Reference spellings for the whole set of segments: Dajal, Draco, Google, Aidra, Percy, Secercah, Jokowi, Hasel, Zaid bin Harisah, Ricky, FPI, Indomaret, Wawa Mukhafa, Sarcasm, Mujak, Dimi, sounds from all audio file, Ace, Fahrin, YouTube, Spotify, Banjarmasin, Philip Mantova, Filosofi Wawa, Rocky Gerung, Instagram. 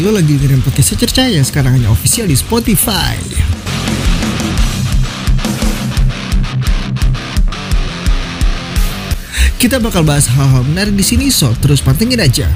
Hai, lo lagi dengerin podcast Secercah yang sekarang hanya official di Spotify. Kita bakal bahas hal-hal menarik di sini, so terus pantengin aja.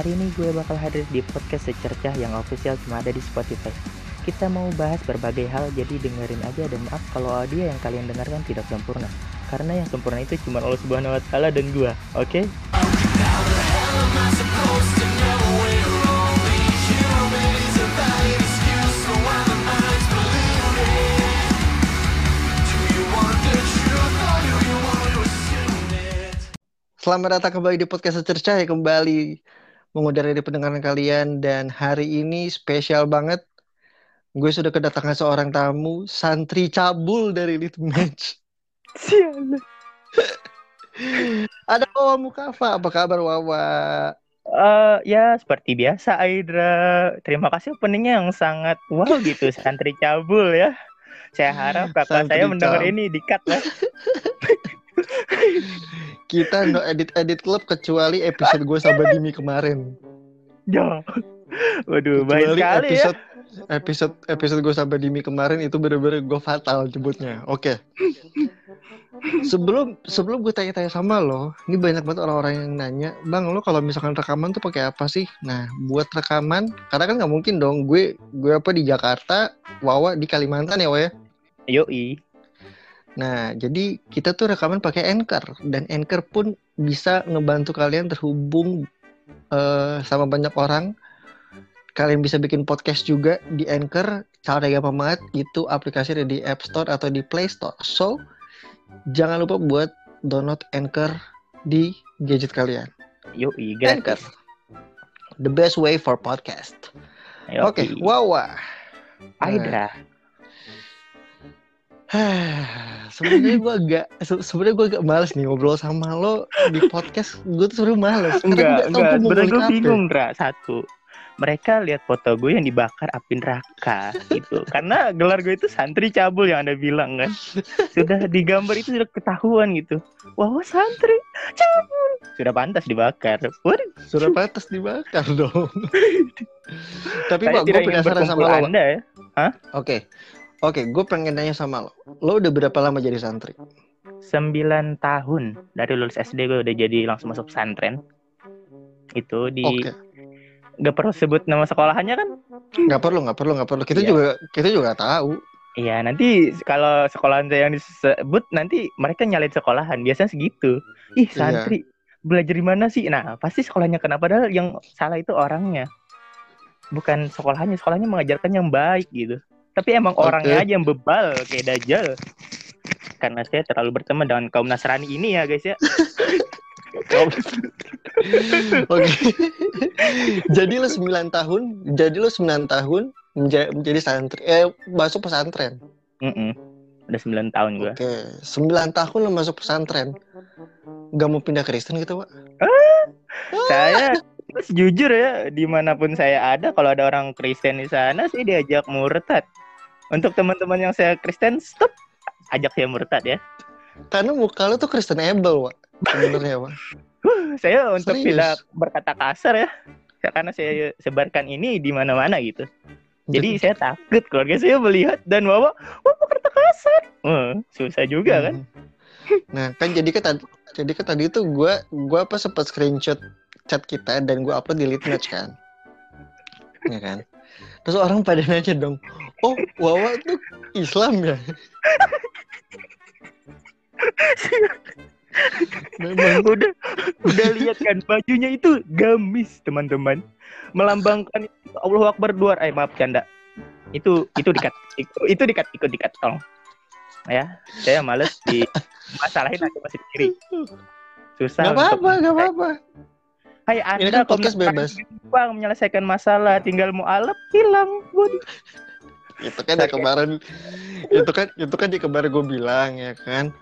Hari ini gue bakal hadir di podcast Secercah yang official cuma ada di Spotify. Kita mau bahas berbagai hal, jadi dengerin aja dan maaf kalau audio yang kalian dengarkan tidak sempurna. Karena yang sempurna itu cuma Allah Subhanahu Wa Taala dan gue, oke? Selamat datang kembali di podcast Secercah yang kembali mengudara di pendengaran kalian, dan hari ini spesial banget. Gue sudah kedatangan seorang tamu, santri cabul dari LITMATCH. Sial. Ada Wawa Mukhafa. Apa kabar Wawa? Ya seperti biasa Aidra. Terima kasih openingnya yang sangat wow gitu, santri cabul ya. Saya harap kakak santri saya mendengar ini di-cut lah. Kita no edit-edit klub kecuali episode gue sama Dimi kemarin. Ya. Waduh, baik sekali episode, ya. Episode gue sama Dimi kemarin itu bener-bener gue fatal nyebutnya. Oke. Okay. Sebelum gue tanya-tanya sama lo, ini banyak banget orang-orang yang nanya, "Bang, lo kalau misalkan rekaman tuh pakai apa sih?" Nah, buat rekaman, karena kan enggak mungkin dong gue apa di Jakarta, Wawa di Kalimantan ya, Wawa ya. Yoi. Nah, jadi kita tuh rekaman pakai Anchor, dan Anchor pun bisa ngebantu kalian terhubung sama banyak orang. Kalian bisa bikin podcast juga di Anchor, cara gampang banget, itu aplikasi ada di App Store atau di Play Store. So, jangan lupa buat download Anchor di gadget kalian. Yoi, Anchor, the best way for podcast. Oke, Wawa. Aidra. Sebenarnya gue agak malas nih ngobrol sama lo di podcast. Gue tuh sebenarnya malas. Enggak. Sebenarnya gue bingung, Dra. Satu, mereka lihat foto gue yang dibakar api neraka gitu. Karena gelar gue itu santri cabul yang Anda bilang kan. Sudah digambar itu sudah ketahuan gitu. Wah, santri cabul. Sudah pantas dibakar. Waduh, sudah pantas dibakar dong. Tapi Pak, gue penasaran sama lo. Anda ya? Hah? Oke, gue pengen nanya sama lo. Lo udah berapa lama jadi santri? 9 tahun. Dari lulus SD gue udah jadi langsung masuk pesantren. Itu di... Okay. Gak perlu sebut nama sekolahannya kan? Gak perlu. Kita juga gak tahu. Iya, nanti kalau sekolahan saya yang disebut, nanti mereka nyalain sekolahan. Biasanya segitu. Ih, santri. Iya. Belajar di mana sih? Nah, pasti sekolahnya kenapa? Padahal yang salah itu orangnya. Bukan sekolahnya. Sekolahnya mengajarkan yang baik gitu. Tapi emang orangnya aja yang bebal kayak Dajal. Karena saya terlalu berteman dengan kaum Nasrani ini ya guys ya. Oke. Jadi lo 9 tahun menjadi santri. Masuk pesantren. Udah 9 tahun gue. Oke, 9 tahun lo masuk pesantren. Gak mau pindah Kristen gitu, Pak? Saya terus jujur ya, dimanapun saya ada, kalau ada orang Kristen di sana, saya diajak murtad. Untuk teman-teman yang saya Kristen, stop, ajak saya murtad ya. Karena muka lo tuh Kristenable, Wak. Sebenarnya, Wak. Saya untuk tidak berkata kasar ya, karena saya sebarkan ini di mana-mana gitu. Jadi saya takut keluarga saya melihat dan Wawa, wah berkata kasar. Susah juga kan. Nah, kan jadi tadi itu gue apa sempat screenshot chat kita dan gue upload di LITMATCH kan, ya kan. Terus orang pada nanya dong, oh Wawa tuh Islam ya? Memang udah lihat kan bajunya itu gamis teman-teman, melambangkan Allahu Akbar luar. Maaf canda. Itu dikat. Tolong. ya, saya males di masalahin aku masih sendiri. Susah. Gak apa-apa. Hai, Anda ini kan podcast bebas. Bang menyelesaikan masalah, tinggal mualaf hilang. Waduh. Itu kan di kemarin gue bilang ya kan.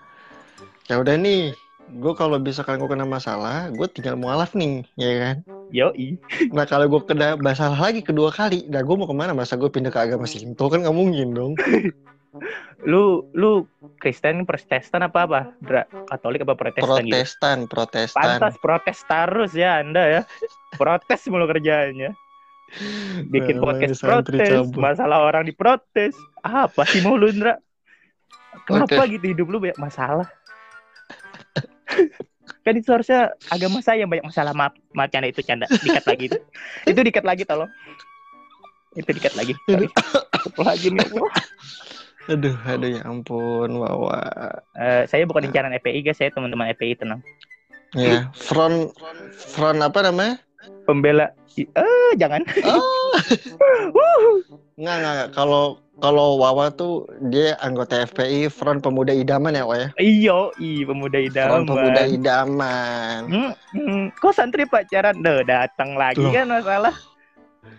Ya udah nih, gue kalau bisa kan gue kena masalah, gue tinggal mualaf nih, ya kan. Yoi. Nah kalau gue kena masalah lagi kedua kali, nah gue mau kemana? Masa gue pindah ke agama Sinto kan nggak mungkin dong. lu Kristen Protestan apa Katolik apa Protestan? Protestan. Pantas protes terus ya Anda ya. Protes mulu kerjaannya. Bikin podcast protes, masalah orang diprotes. Apa sih mau lu Ndra? Kenapa gitu hidup lu banyak masalah? Kan itu harusnya agama saya yang banyak masalah. Maaf canda itu canda. Dikat lagi itu. Itu dikat lagi tolong. Itu dikat lagi. Lagi nih. Aduh ya ampun, Wawa. Saya bukan incaran FPI guys, saya teman-teman FPI tenang. Ya, front apa namanya? Pembela. Jangan. Oh. Enggak. Kalau Wawa tuh dia anggota FPI Front Pemuda Idaman ya, Wawa ya? Iya, Pemuda Idaman. Front Pemuda Idaman. Kok santri pacaran? Duh, datang lagi loh. Kan masalah.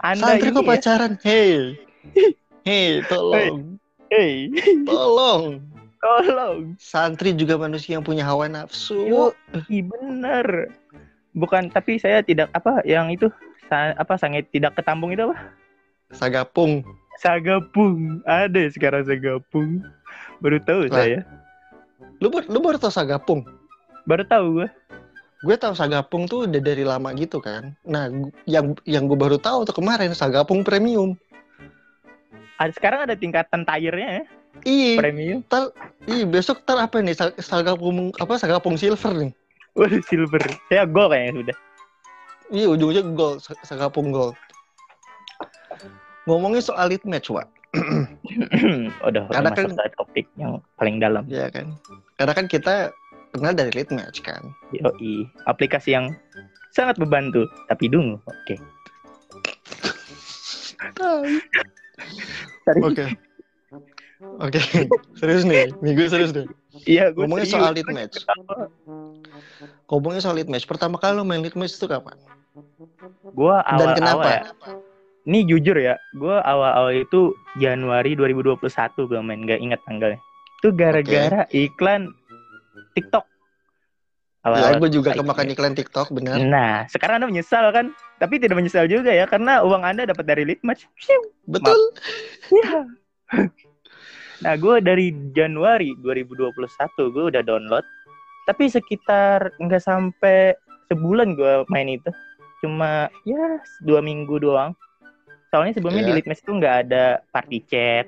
Anda santri kok pacaran? Ya? Hei, tolong. Hey. Tolong. Santri juga manusia yang punya hawa nafsu. Iya bener. Bukan, tapi saya tidak apa yang itu apa sangat tidak ketambung itu apa? Sagapung. Ada sekarang Sagapung. Baru tahu lah. Saya. Lu baru tahu Sagapung? Baru tahu gue. Gue tahu Sagapung tuh udah dari lama gitu kan. Nah, yang gue baru tahu tuh kemarin Sagapung Premium. Sekarang ada tingkatan tiernya ya. Iya. Premium. Besok apa nih? Sagapung silver nih. Waduh silver. Saya gold kayaknya sudah. Iya, ujung-ujungnya gold, Sagapung gold. Ngomongin soal Litmatch, Wak. Udah masuk ke topik yang paling dalam. Iya kan. Karena kan kita kenal dari Litmatch kan. Yoi. Aplikasi yang sangat membantu, tapi dungu. Oke. Oke. Serius nih. Minggu serius deh. Iya, gue ngomongin soal Litmatch. Pertama kali lo main Litmatch itu kapan? Gua awal-awal. Ini jujur ya, gua awal-awal itu Januari 2021 gua main, enggak ingat tanggalnya. Itu gara-gara iklan TikTok. Awal-awal ya, gue juga kemakan iklan TikTok, benar. Nah, sekarang Anda menyesal kan? Tapi tidak menyesal juga ya, karena uang Anda dapat dari Litmatch. Betul. Iya. Nah, gue dari Januari 2021 gue udah download. Tapi sekitar nggak sampai sebulan gue main itu. Cuma ya 2 minggu doang. Soalnya sebelumnya di Litmatch itu nggak ada party chat.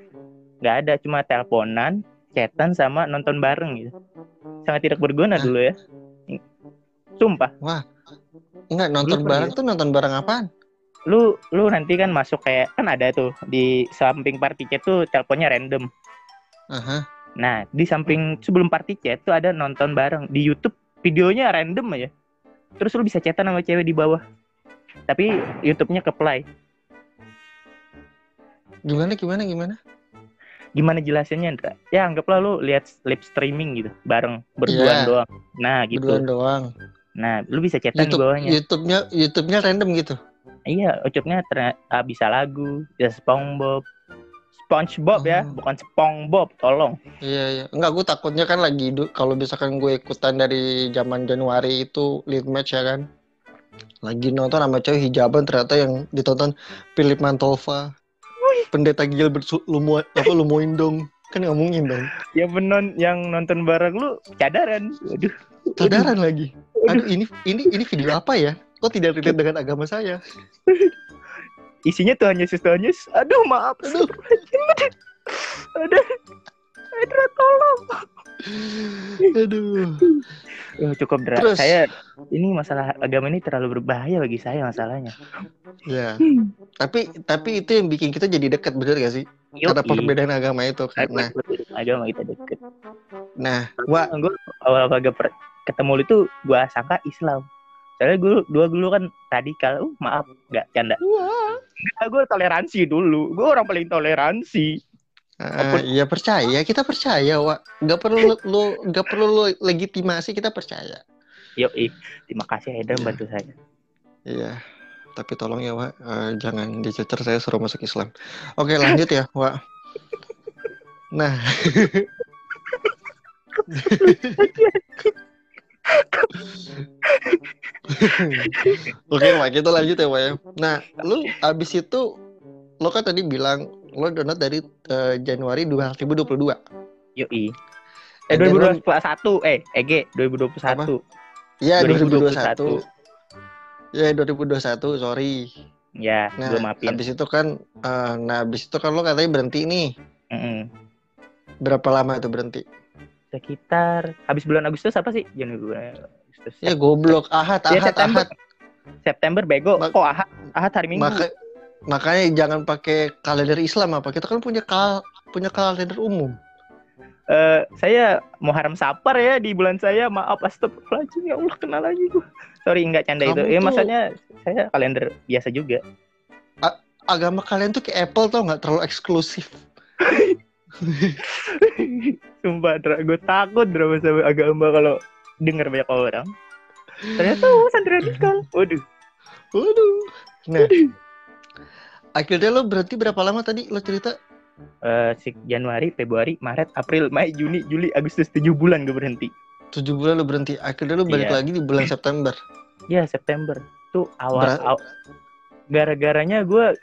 Nggak ada, cuma teleponan, chatan, sama nonton bareng gitu. Sangat tidak berguna dulu ya. Sumpah. Wah. Enggak nonton bareng tuh nonton bareng apaan? Lu nanti kan masuk kayak kan ada tuh di samping party chat tuh teleponnya random. Nah, di samping sebelum party chat tuh ada nonton bareng di YouTube, videonya random aja. Terus lu bisa chatan sama cewek di bawah. Tapi YouTube-nya keplay. Gimana? Gimana jelasinnya, Andra? Ya anggaplah lu lihat live streaming gitu, bareng berduaan doang. Nah, gitu. Berduaan doang. Nah, lu bisa cetak di bawahnya. YouTube-nya random gitu. Iya, YouTube-nya bisa lagu, bisa SpongeBob ya, bukan SpongeBob, tolong. Iya. Enggak, gue takutnya kan lagi kalau misalkan gue ikutan dari zaman Januari itu Litmatch ya kan. Lagi nonton sama cewek hijaban ternyata yang ditonton Philip Mantova. Pendeta Gilbert lumuin dong. Kan ngomongin dong. Ya benon yang nonton bareng lu cadaran. Waduh. Cadaran lagi. Aduh ini video apa ya? Kok tidak relate dengan agama saya? Isinya Tuhan Yesus. Aduh maaf. Aduh. Edra tolong. Aduh. Cukup Dra. Saya ini masalah agama ini terlalu berbahaya bagi saya masalahnya. Ya. Tapi itu yang bikin kita jadi dekat, benar enggak sih? Yoi. Karena perbedaan agama itu karena agama kita dekat. Nah, gua awal-awal ketemu itu gua sangka Islam. Soalnya gua dulu kan radikal. Maaf, enggak canda. Gua toleransi dulu. Gua orang paling toleransi. Ya percaya, kita percaya, Wak. Gak perlu lu legitimasi, kita percaya. Yoi, terima kasih Haidar bantu saya. Iya, tapi tolong ya, Wak, jangan dicecer saya suruh masuk Islam. Oke, lanjut ya, Wak. Nah, oke, Wak, kita lanjut ya, Wak ya. Nah, lu abis itu, lu kan tadi bilang lo download dari Januari 2022. Yoi. 2021. Iya, 2021. Ya, 2021, sorry. Ya, nah, belum maafin. Habis itu kan lo katanya berhenti nih. Berapa lama itu berhenti? Sekitar habis bulan Agustus apa sih? Januari Agustus. Ya goblok, Ahad. September bego. Kok Ahad hari Minggu? Makanya jangan pakai kalender Islam apa? Kita kan punya kalender umum. Saya Muharram Safar ya di bulan saya. Maaf, astagfirullahaladzim, ya Allah kena lagi gue. Sorry, enggak canda kamu itu. Ya maksudnya saya kalender biasa juga. Agama kalian tuh kayak Apple tau, nggak terlalu eksklusif. Sumpah, gue takut drama sama agama kalau dengar banyak orang. Ternyata sangat radikal. Waduh. Nah. Akhirnya lo berhenti berapa lama tadi lo cerita? Januari, Februari, Maret, April, Mei, Juni, Juli, Agustus. 7 bulan gue berhenti. 7 bulan lo berhenti. Akhirnya lo balik lagi di bulan September. Iya, September. Itu awal. Gara-garanya gue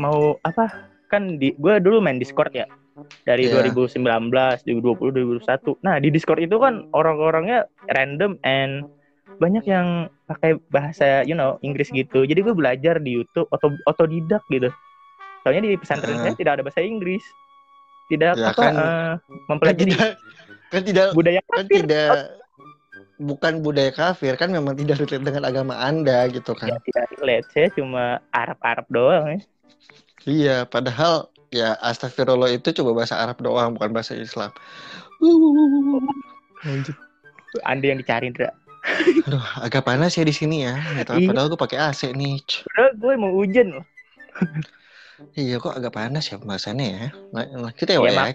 mau apa? Kan gue dulu main Discord ya. Dari 2019, 2020, 2021. Nah, di Discord itu kan orang-orangnya random and banyak yang pakai bahasa Inggris gitu. Jadi gue belajar di YouTube otodidak gitu. Soalnya di pesantren saya tidak ada bahasa Inggris. Mempelajari kan tidak budaya kafir. Bukan budaya kafir kan, memang tidak relate dengan agama Anda gitu kan. Ya, tidak relate. Saya cuma Arab-Arab doang ya. Iya, padahal ya astagfirullah itu coba bahasa Arab doang, bukan bahasa Islam. Anda yang dicari, Dra. Aduh, agak panas ya di sini ya. Padahal gue pakai AC nih. Padahal gue mau hujan loh. Iya, kok agak panas ya pembahasannya ya. Nah, kita ya, Wak,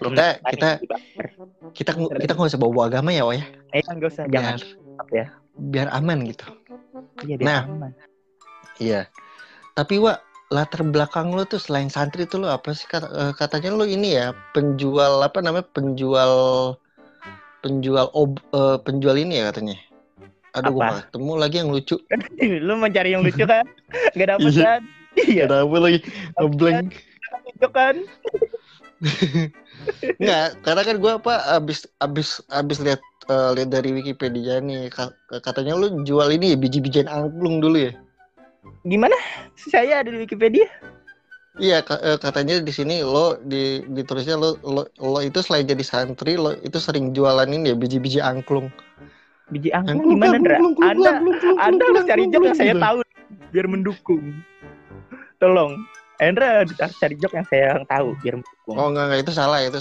kita nggak usah bawa agama ya, Wak ya. Nggak usah, jangan. Biar aman gitu. Iya, biar aman. Iya. Tapi Wak, latar belakang lo tuh selain santri tuh lo apa sih? Katanya lo ini ya penjual ini ya katanya. Aduh, gue gak ketemu lagi yang lucu. Lu mencari yang lucu kan? Gak dapet kan? Iya. Gak dapet lagi. Ngeblank. Lucu kan? Nggak, karena kan gue abis lihat dari Wikipedia nih. Katanya lu jual ini ya, biji-bijian angklung dulu ya? Gimana? Saya ada di Wikipedia? Iya, katanya di sini lo ditulisnya lo itu selain jadi santri, lo itu sering jualan ini ya, biji-biji angklung. Biji angklung gimana, Dra? Anda harus cari jok yang saya tahu biar mendukung. Tolong, Endra harus cari jok yang saya tahu biar mendukung. Oh, enggak, itu salah ya. Iya.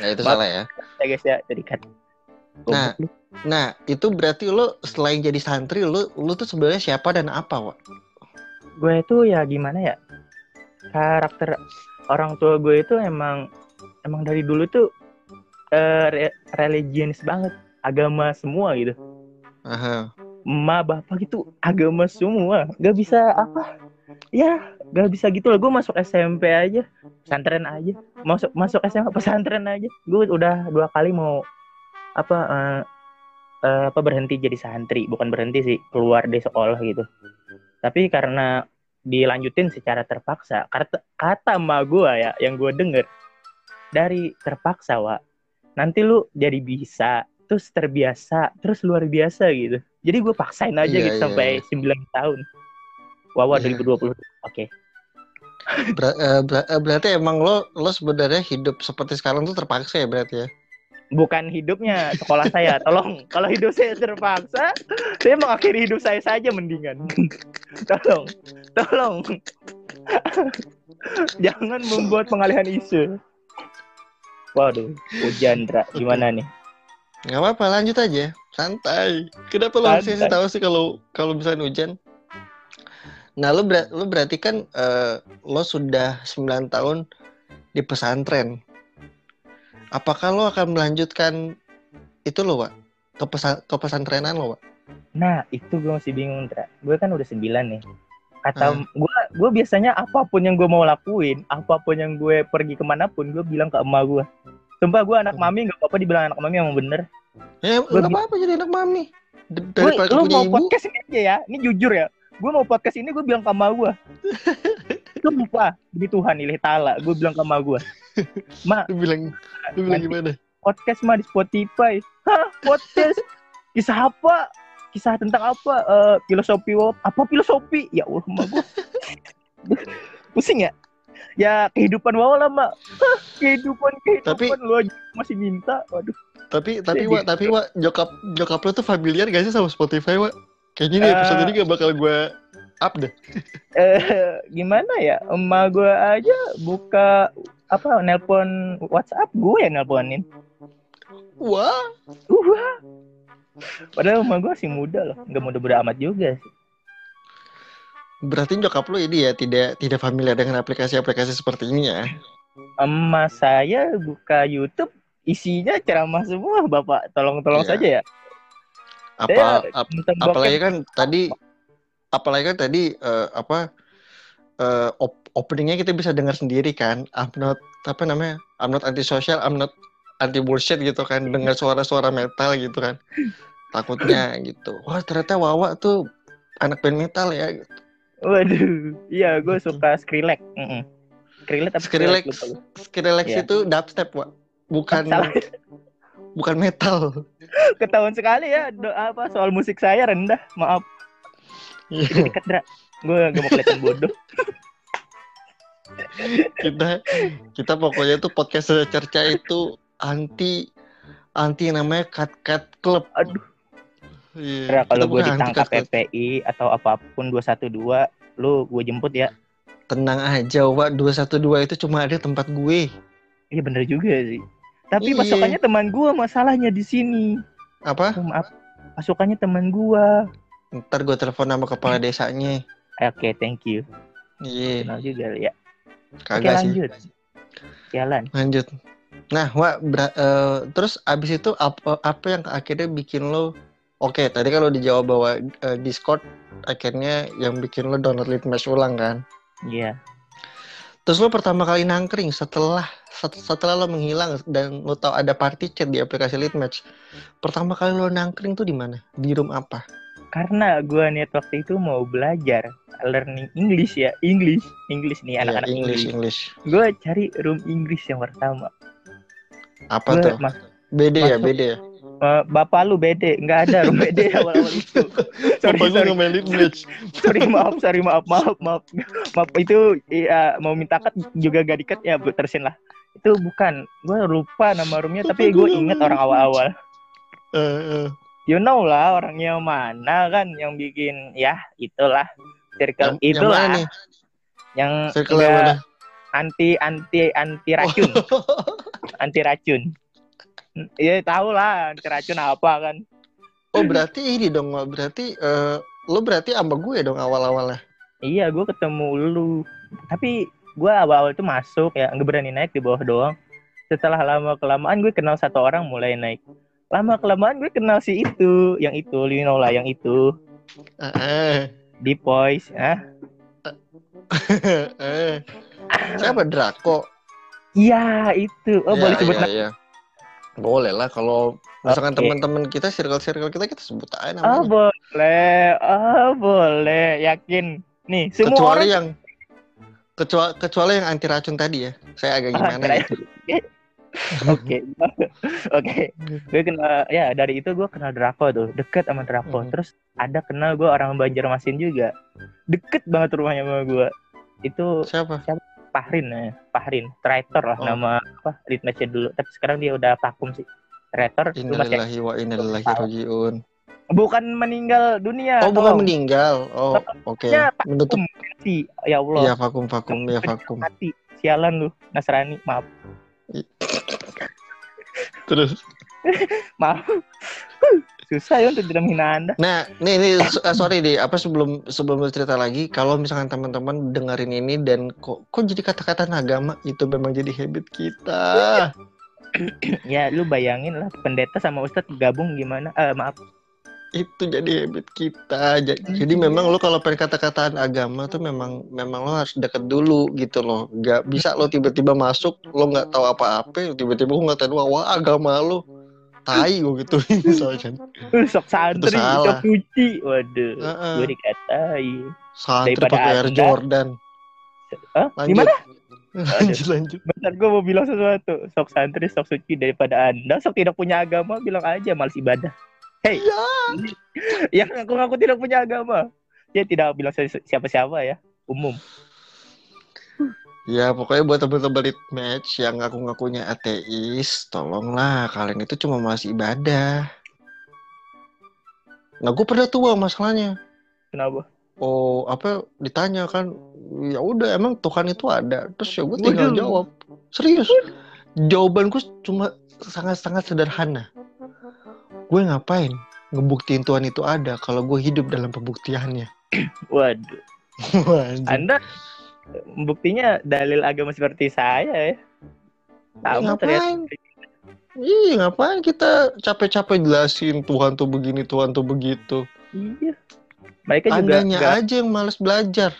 Nah, itu salah ya. Ya guys ya, jadikan. Nah, itu berarti lo selain jadi santri, lo tuh sebenarnya siapa dan apa, Wak? Gue itu ya gimana ya? Karakter orang tua gue itu emang dari dulu tuh religius banget. Agama semua gitu. Aha. Ma bapak gitu agama semua. Gak bisa apa? Ya, gak bisa gitu lah. Gue masuk SMP aja, pesantren aja. Masuk SMA pesantren aja. Gue udah 2 kali mau berhenti jadi santri. Bukan berhenti sih, keluar dari sekolah gitu. Tapi karena dilanjutin secara terpaksa. Kata ma gue ya, yang gue denger dari terpaksa, Wak. Nanti lu jadi bisa. Terus terbiasa, terus luar biasa gitu. Jadi gue paksain aja gitu sampai 9 tahun. Wawa 2020. Oke. Berarti emang lo sebenarnya hidup seperti sekarang tuh terpaksa ya berarti ya? Bukan hidupnya, sekolah saya. Tolong, kalau hidup saya terpaksa, saya mengakhiri hidup saya saja mendingan. Tolong. Jangan membuat pengalihan isu. Waduh, hujan, Dra. Gimana nih? Gak apa-apa, lanjut aja. Santai. Kenapa lo harusnya tahu sih kalau misalnya hujan? Nah, lo berarti kan lo sudah 9 tahun di pesantren. Apakah lo akan melanjutkan itu lo, Wak? Ke pesantrenan lo, Wak? Nah, itu gue masih bingung, Tra. Gue kan udah 9 nih. Kata gue biasanya apapun yang gue mau lakuin, apapun yang gue pergi kemanapun, gue bilang ke emak gue. Sumpah gue anak mami, gak apa-apa dibilang anak mami, emang bener. Ya, gak apa-apa jadi anak mami. Lo mau ibu. Podcast ini aja ya, ini jujur ya. Gue mau podcast ini, gue bilang ke emak gue. Sumpah, demi Tuhan, ilahi ta'ala, gue bilang ke emak gue. Ma, lu bilang gimana? Podcast mah di Spotify. Hah, podcast? Kisah apa? Kisah tentang apa? Filosofi Wawa. Apa filosofi? Ya Allah, emak gue. Pusing ya? Ya, kehidupan Wawa lah, Mak. Hah, kehidupan tapi, lu aja masih minta. Waduh. Tapi, Wak, jokap lu tuh familiar gak sih sama Spotify, Wak? Kayaknya nih episode ini gak bakal gue up deh. Gimana ya? Emak gue aja buka nelpon WhatsApp, gue yang nelponin. Wah. Padahal emak gue masih muda loh, gak muda-muda amat juga sih. Berarti jokap lu ini ya tidak familiar dengan aplikasi-aplikasi seperti ini ya? Emak saya buka YouTube, isinya ceramah semua, Bapak. Tolong saja ya. Apalagi kan tadi openingnya kita bisa dengar sendiri kan. I'm not antisocial, I'm not anti bullshit gitu kan. Dengar suara-suara metal gitu kan. Takutnya gitu. Wah, ternyata Wawa tuh anak band metal ya gitu. Waduh. Iya, gue suka Skrillex. Heeh. Skrillex ya. Itu dubstep, Wak. Bukan metal. Ketahuan sekali ya soal musik saya rendah, maaf. Iya. Dekat, Dra. Gue gak mau kelihatan bodoh. kita pokoknya tuh podcast Secercah itu anti namanya cut club. Aduh. Iya. Yeah. Kalau gue ditangkap FPI atau apapun 212, lu gue jemput ya. Tenang aja, Wak. 212 itu cuma ada tempat gue. Iya bener juga sih. Tapi pasukannya teman gue, masalahnya di sini. Apa? Maaf, pasukannya teman gue. Ntar gue telepon sama kepala desanya. Oke, thank you. Iya. Kenal juga ya. Kagak sih. Lanjut. Jalan. Lanjut. Nah, Wak, terus abis itu apa yang akhirnya bikin lo? Oke, tadi kan lo dijawab bahwa Discord akhirnya yang bikin lo download Litmatch ulang kan? Iya. Yeah. Terus lo pertama kali nangkring setelah lo menghilang dan lo tahu ada party chat di aplikasi Litmatch. Pertama kali lo nangkring tuh di mana? Di room apa? Karena gue niat waktu itu mau belajar learning English ya. English nih anak-anak English. Gue cari room English yang pertama. Apa gua tuh? BD ya? Bapak lu BD, nggak ada room BD awal-awal itu. Sorry, maaf. Itu mau minta cut juga gak dikat ya, terusin lah. Itu bukan, gue lupa nama roomnya, tapi gue inget orang awal-awal. You know lah orangnya mana kan yang bikin, ya itulah circle itulah yang anti racun, anti racun. Iya tahu lah racun apa kan. Oh berarti ini dong, berarti lo berarti sama gue dong awal-awalnya. Iya gue ketemu lu. Tapi gue awal-awal itu masuk ya, gak berani naik, di bawah doang. Setelah lama-kelamaan gue kenal satu orang mulai naik. Lama-kelamaan gue kenal si itu, yang itu, you know lah yang itu. Di Poise. Siapa Draco? Iya itu. Oh ya, boleh sebut nama. Ya. Boleh lah kalau misalkan teman-teman kita, circle-circle kita sebut aja namanya. Oh boleh, yakin. Nih, semua kecuali yang anti racun tadi ya. Saya agak gimana gitu. Oke. Gue kenal ya dari itu, gue kenal Draco tuh, deket sama Draco. Terus ada kenal gue orang Banjarmasin juga. Deket banget rumahnya sama gue. Itu siapa? Fahrin, traitor lah nama apa? Litmatch dulu, tapi sekarang dia udah vakum sih. Traitor itu masih. Innalillahi wa inna ilaihi raji'un. Bukan meninggal dunia. Oh, bukan meninggal. Oh, oke. Okay. Ya, menutup hati. Ya Allah. Ya vakum. Hati. Sialan lu, Nasrani, maaf. Terus. Maaf. Susah ya untuk tidak menghina Anda. Nah, nih sorry deh, apa sebelum cerita lagi, kalau misalkan teman-teman dengerin ini dan kok jadi kata-kata agama itu memang jadi habit kita. Ya, lu bayangin lah pendeta sama ustaz gabung gimana? Maaf. Itu jadi habit kita. Jadi memang lo kalau perkata-kataan agama tuh memang lo harus deket dulu gitu loh. Gak bisa lo tiba-tiba masuk, lo gak tahu apa-apa, tiba-tiba lo ngatain, wah agama lo tai gue gitu misalnya. Sok santri, sok suci. Waduh, gue dikatain. Santri pakai Air Jordan. Gimana? Lanjut. Bentar gue mau bilang sesuatu. Sok santri, sok suci daripada Anda. Sok tidak punya agama, bilang aja malas ibadah. Hei, ya. Yang ngaku-ngaku tidak punya agama. Dia tidak bilang siapa-siapa ya, umum. Ya, pokoknya buat teman-teman LITMATCH yang ngaku-ngakunya ateis, tolonglah kalian itu cuma malas ibadah. Ngaku pada tua masalahnya. Kenapa? Oh, apa ditanya kan, ya udah emang Tuhan itu ada. Terus ya gue tinggal jawab. Serius. Jawabanku cuma sangat-sangat sederhana. Gue ngapain ngebuktiin Tuhan itu ada kalau gue hidup dalam pembuktiannya. Waduh. Anda buktinya dalil agama seperti saya ya. Sama ngapain? Iya, ngapain kita capek-capek jelasin Tuhan tuh begini, Tuhan tuh begitu. Iya. Mereka Andanya juga aja yang malas belajar.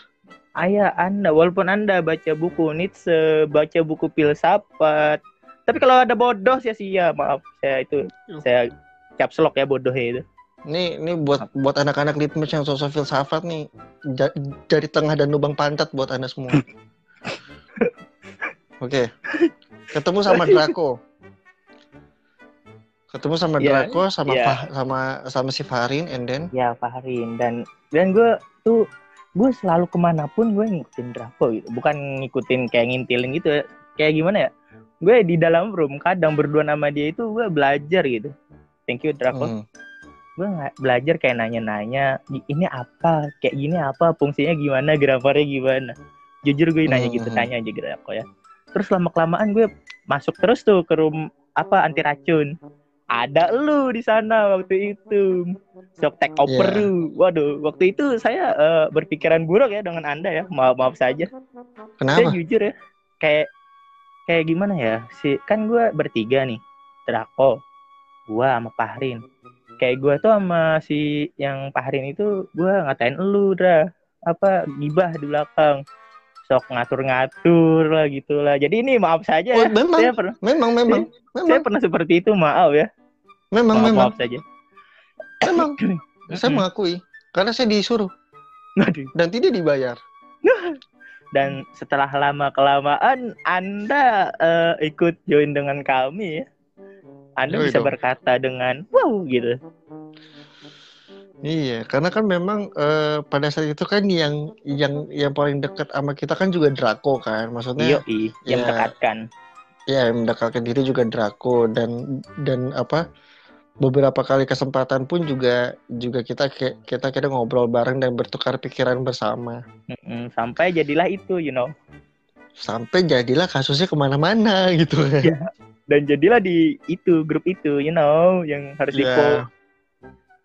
Ayah Anda, walaupun Anda baca buku Nietzsche, baca buku filsafat, tapi kalau ada bodoh sia-sia, maaf saya itu saya cap selok ya bodohnya itu. Ini buat anak-anak LITMATCH yang sosok filsafat nih, dari tengah dan lubang pantat buat Anda semua. Oke. Ketemu sama Draco. Sama si Fahrin and then. Ya, Fahrin dan gue selalu kemanapun gue ngikutin Draco gitu. Bukan ngikutin kayak ngintilin gitu ya. Kayak gimana ya? Gue di dalam room kadang berdua sama dia itu gue belajar gitu. Thank you Draco. Gue belajar kayak nanya-nanya, ini apa, kayak gini apa, fungsinya gimana, grafernya gimana. Jujur gue nanya gitu, tanya aja Draco ya. Terus lama-kelamaan gue masuk terus tuh ke room apa anti racun. Ada lu di sana waktu itu. Sok take over lu. Waduh, waktu itu saya berpikiran buruk ya dengan Anda ya. Maaf saja. Kenapa? Saya jujur ya. Kayak gimana ya? Kan gue bertiga nih. Draco, gue sama Fahrin. Kayak gue tuh sama si yang Fahrin itu gue ngatain elu dah apa gibah di belakang, sok ngatur-ngatur lah gitulah. Jadi ini maaf saja ya. Memang. Saya pernah seperti itu, maaf ya. Maaf saja. Memang. Saya mengakui karena saya disuruh. Dan tidak dibayar. Dan setelah lama-kelamaan Anda ikut join dengan kami ya. Anda bisa berkata dengan wow gitu. Iya, karena kan memang pada saat itu kan yang paling dekat sama kita kan juga Draco kan, maksudnya. Iya, yang mendekatkan. Iya, yang mendekatkan diri juga Draco dan apa? Beberapa kali kesempatan pun juga kita kadang ngobrol bareng dan bertukar pikiran bersama. Sampai jadilah itu, you know. Sampai jadilah kasusnya kemana-mana gitu kan. Ya. Dan jadilah di itu grup itu, you know, yang harus di-call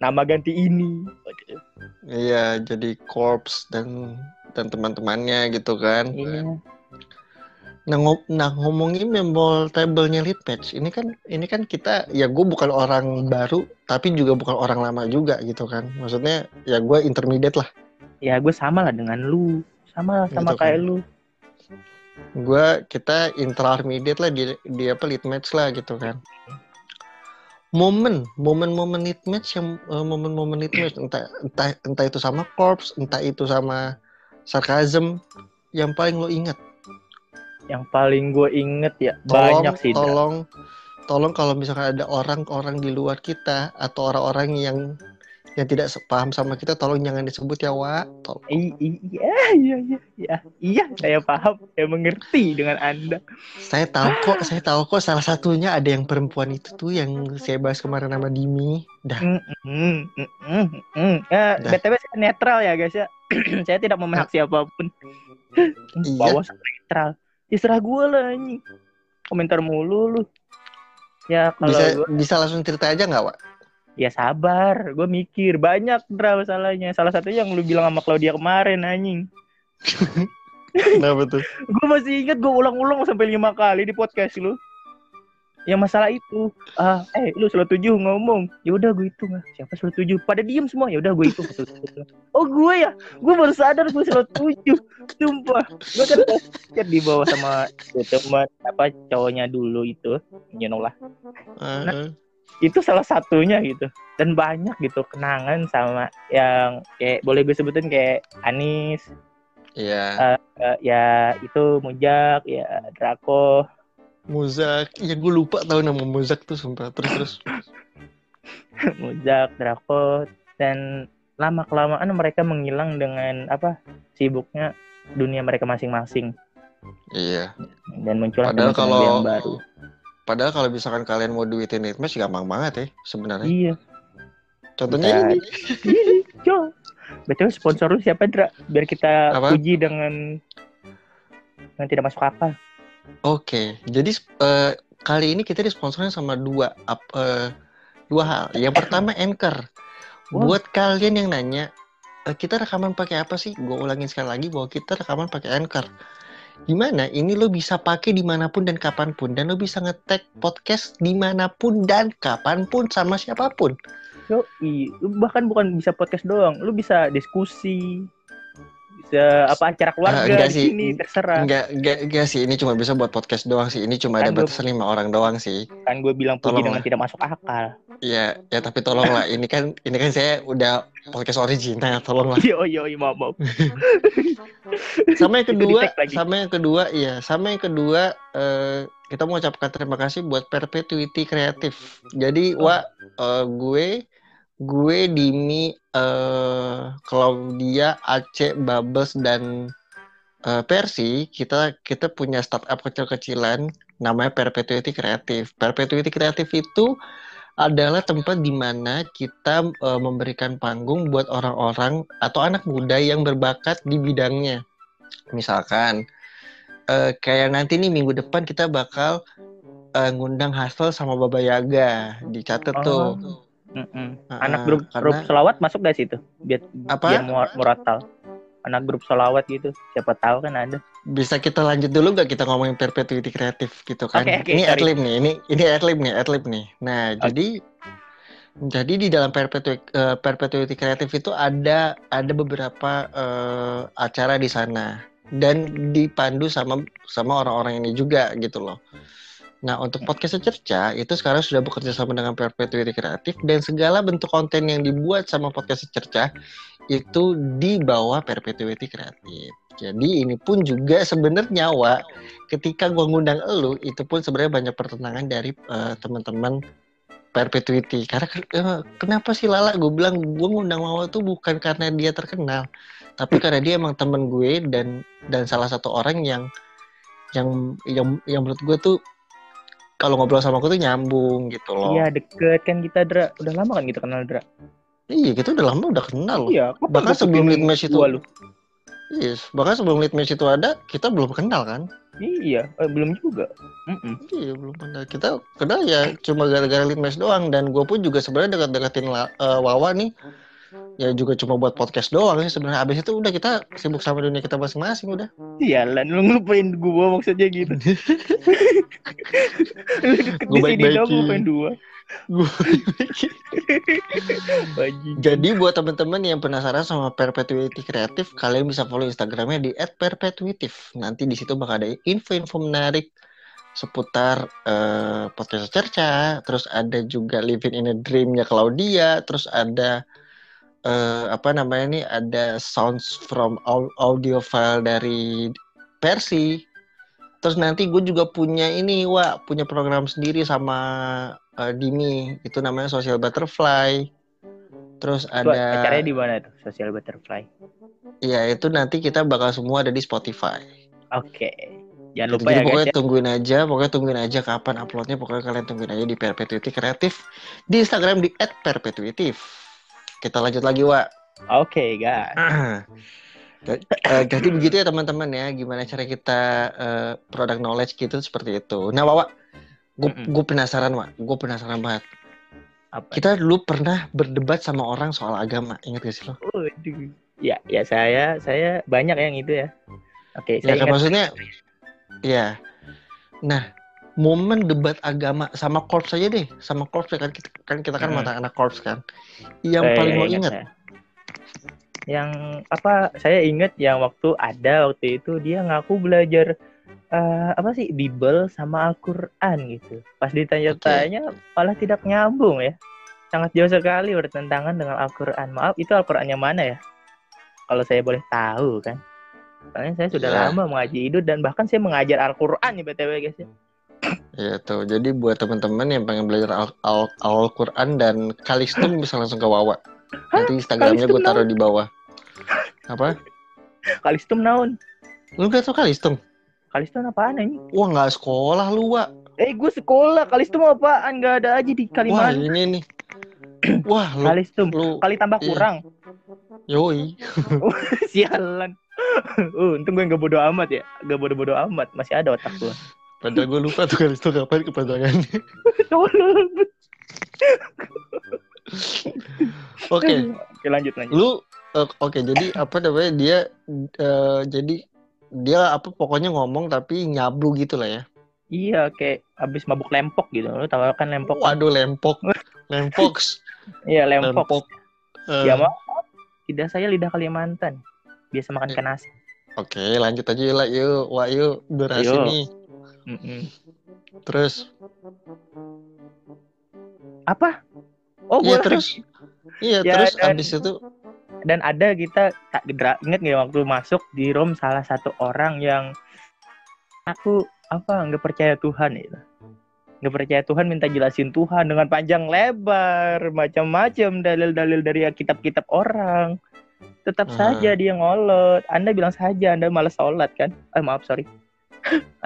nama ganti ini. Iya, jadi Corpse dan teman-temannya gitu kan. Iya. Nah ngomongin memorable-nya LITMATCH. Ini kan kita, ya gue bukan orang baru, tapi juga bukan orang lama juga gitu kan. Maksudnya ya gue intermediate lah. Ya gue sama lah dengan lu, sama gitu kayak kan. Lu. Kita intermediate lah di apa LITMATCH lah gitu kan. Momen LITMATCH yang momen LITMATCH entah itu sama Corpse, entah itu sama Sarcasm, yang paling lo inget. Yang paling gue inget ya banyak sih. Tolong kalau misalkan ada orang-orang di luar kita atau orang-orang yang tidak paham sama kita, tolong jangan disebut ya, Wak. Iya, saya paham, saya mengerti dengan Anda. Saya tahu kok salah satunya ada yang perempuan itu tuh yang saya bahas kemarin nama Dimi. Dah. BTW saya netral ya, guys ya. Saya tidak memihak siapapun. Iya. Bahwa saya netral. Ya serah gue lah ini. Komentar mulu lu. Ya kalau bisa langsung cerita aja enggak, Wak? Ya sabar, gue mikir banyak draw salahnya. Salah satu yang lu bilang sama Claudia kemarin anjing. Kenapa tuh? Gue masih ingat, gue ulang-ulang sampai 5 kali di podcast lu. Yang masalah itu, lu salah 7 ngomong. Ya udah gue hitung. Siapa salah 7? Pada diem semua. Ya udah gue hitung. Oh gue ya, gue baru sadar gue salah 7. Sumpah, gue kan chat di bawah sama teman apa cowoknya dulu itu, nyenol lah. Nah, itu salah satunya gitu, dan banyak gitu kenangan sama yang kayak boleh gue sebutin kayak Anis, ya itu Mujak, ya Draco, Mujak, ya gue lupa tahu nama Mujak tuh sumpah terus. Mujak, Draco, dan lama kelamaan mereka menghilang dengan apa sibuknya dunia mereka masing-masing. Iya. Dan muncul teman-teman yang baru. Padahal kalau misalkan kalian mau duitin Litmatch gampang banget ya sebenarnya. Iya. Contohnya ini. Iya. Betul, sponsor lu siapa, Dra? Biar kita puji dengan tidak masuk apa. Oke. Jadi kali ini kita disponsorin sama dua hal. Yang pertama Anchor. Buat kalian yang nanya, kita rekaman pakai apa sih? Gue ulangin sekali lagi bahwa kita rekaman pakai Anchor. Gimana? Ini lo bisa pakai dimanapun dan kapanpun, dan lo bisa nge-tag podcast dimanapun dan kapanpun sama siapapun. Yoi, lo bahkan bukan bisa podcast doang, lo bisa diskusi, bisa apa acara keluarga di sini terserah. Enggak sih, ini cuma bisa buat podcast doang sih. Ini cuma kan ada batasan 5 orang doang sih. Kan gue bilang puji dengan tidak masuk akal. Iya, ya tapi tolonglah. ini kan saya udah podcast original, tolonglah. Yo maaf. Sama yang kedua, kita mau ucapkan terima kasih buat Perpetuity Kreatif. Jadi gue Dimi, Claudia, Ace, Bubbles dan Percy, kita punya startup kecil-kecilan namanya Perpetuity Kreatif. Perpetuity Kreatif itu adalah tempat di mana kita memberikan panggung buat orang-orang atau anak muda yang berbakat di bidangnya. Misalkan, kayak nanti nih minggu depan kita bakal ngundang Hasel sama Baba Yaga. Dicatat tuh. Anak grup selawat masuk gak sih itu? Biar moratal. Anak grup selawat gitu. Siapa tahu kan ada. Bisa kita lanjut dulu nggak kita ngomongin Perpetuity Kreatif gitu kan? Okay, ini adlib nih, ini adlib nih. Nah, okay. jadi di dalam Perpetuity Kreatif itu ada beberapa acara di sana dan dipandu sama orang-orang ini juga gitu loh. Nah, untuk podcast Secercah itu sekarang sudah bekerja sama dengan Perpetuity Kreatif, dan segala bentuk konten yang dibuat sama podcast Secercah itu di bawah Perpetuity Kreatif. Jadi ini pun juga sebenarnya ketika gue ngundang elu itu pun sebenarnya banyak pertentangan dari teman-teman Perpetuity. Karena kenapa sih Lala? Gue bilang gue ngundang Wawa tuh bukan karena dia terkenal, tapi karena dia emang temen gue dan salah satu orang yang menurut gue tuh kalau ngobrol sama aku tuh nyambung gitu loh. Iya, deket kan kita, Dra. Udah lama kan kita kenal, Dra? Iya, kita udah lama udah kenal loh. Iya, bahkan sebelum Litmatch itu. Yes, bahkan sebelum Litmatch itu ada, kita belum kenal kan? Iya, belum juga. Iya, belum kenal. Kita kenal ya cuma gara-gara Litmatch doang, dan gue pun juga sebenarnya dekat-dekatin Wawa nih. Ya juga cuma buat podcast doang sih sebenarnya. Abis itu udah kita sibuk sama dunia kita masing-masing udah. Sialan, lu ngelupain gue maksudnya gitu. Lu deket di sini dong, gue pengen dua. Jadi buat teman-teman yang penasaran sama Perpetuity Kreatif, kalian bisa follow Instagramnya di @perpetuitif. Nanti di situ bakal ada info-info menarik seputar podcast Secercah. Terus ada juga Living in a Dreamnya Claudia. Terus ada ada sounds from all audio file dari Percy. Terus nanti gue juga punya punya program sendiri sama Dimi, itu namanya Social Butterfly. Terus itu ada acaranya di mana tuh Social Butterfly? Iya, itu nanti kita bakal semua ada di Spotify. Oke. Jangan lupa jadi, ya pokoknya guys. Pokoknya tungguin aja kapan uploadnya. Pokoknya kalian tungguin aja di Perpetuity Kreatif, di Instagram di @perpetuitif. Kita lanjut lagi, Wak. Oke, guys. Jadi begitu ya teman-teman ya, gimana cara kita product knowledge gitu seperti itu. Nah, Wawa, gue penasaran banget. Apa? Kita dulu pernah berdebat sama orang soal agama, ingat gak sih lo? Oh, ya, ya saya banyak yang itu ya. Oke, saya ingat. Maksudnya, ya. Nah, momen debat agama sama Corpse aja deh, sama Corpse kan kita kan mata anak Corpse kan. Yang paling mau ingat. Ya. Yang apa? Saya ingat yang waktu itu dia ngaku belajar. Apa sih Bible sama Al-Quran gitu. Pas ditanya-tanya malah tidak nyambung ya. Sangat jauh sekali bertentangan dengan Al-Quran. Maaf, itu Al-Qurannya mana ya? Kalau saya boleh tahu kan. Soalnya saya sudah lama mengaji hidup dan bahkan saya mengajar Al-Quran ya BTW guys ya. Ya tuh. Jadi buat teman-teman yang pengen belajar Al-Quran dan Kalistum bisa langsung ke Wawa. Nanti Instagramnya gue taruh di bawah. Apa? Kalistum naon? Lu gak tau Kalistum? Kalistum apaan ini? Wah, gak sekolah lu, Wak. Gue sekolah. Kalistum apaan? Gak ada aja di Kalimantan. Wah, ini nih. Wah, lu. Kalistum. Lu, kali tambah kurang. Yoi. Sialan. Untung gue gak bodo amat ya. Gak bodo-bodo amat. Masih ada otak gue. Padahal gue lupa tuh Kalistum kapan kepanjangannya. Tolong. Oke, lanjut. Lu, oke, jadi apa namanya dia... Dia apa pokoknya ngomong tapi nyablu gitu lah ya. Iya, kayak abis mabuk lempok gitu. Lu tahu kan lempok. Waduh, lempok. Lempoks. Iya, lempok. Ya mau. Lidah saya lidah Kalimantan. Biasa makan ikan asin. Oke, lanjut aja lah yuk. Wah, yuk durasi nih. Terus apa? Oh, iya, terus. Iya, ya, terus dan... abis itu dan ada kita ingat nggak waktu masuk di room salah satu orang yang aku nggak percaya Tuhan minta jelasin Tuhan dengan panjang lebar macam-macam dalil-dalil dari kitab-kitab orang tetap saja dia ngolot. Anda bilang saja Anda malas sholat kan?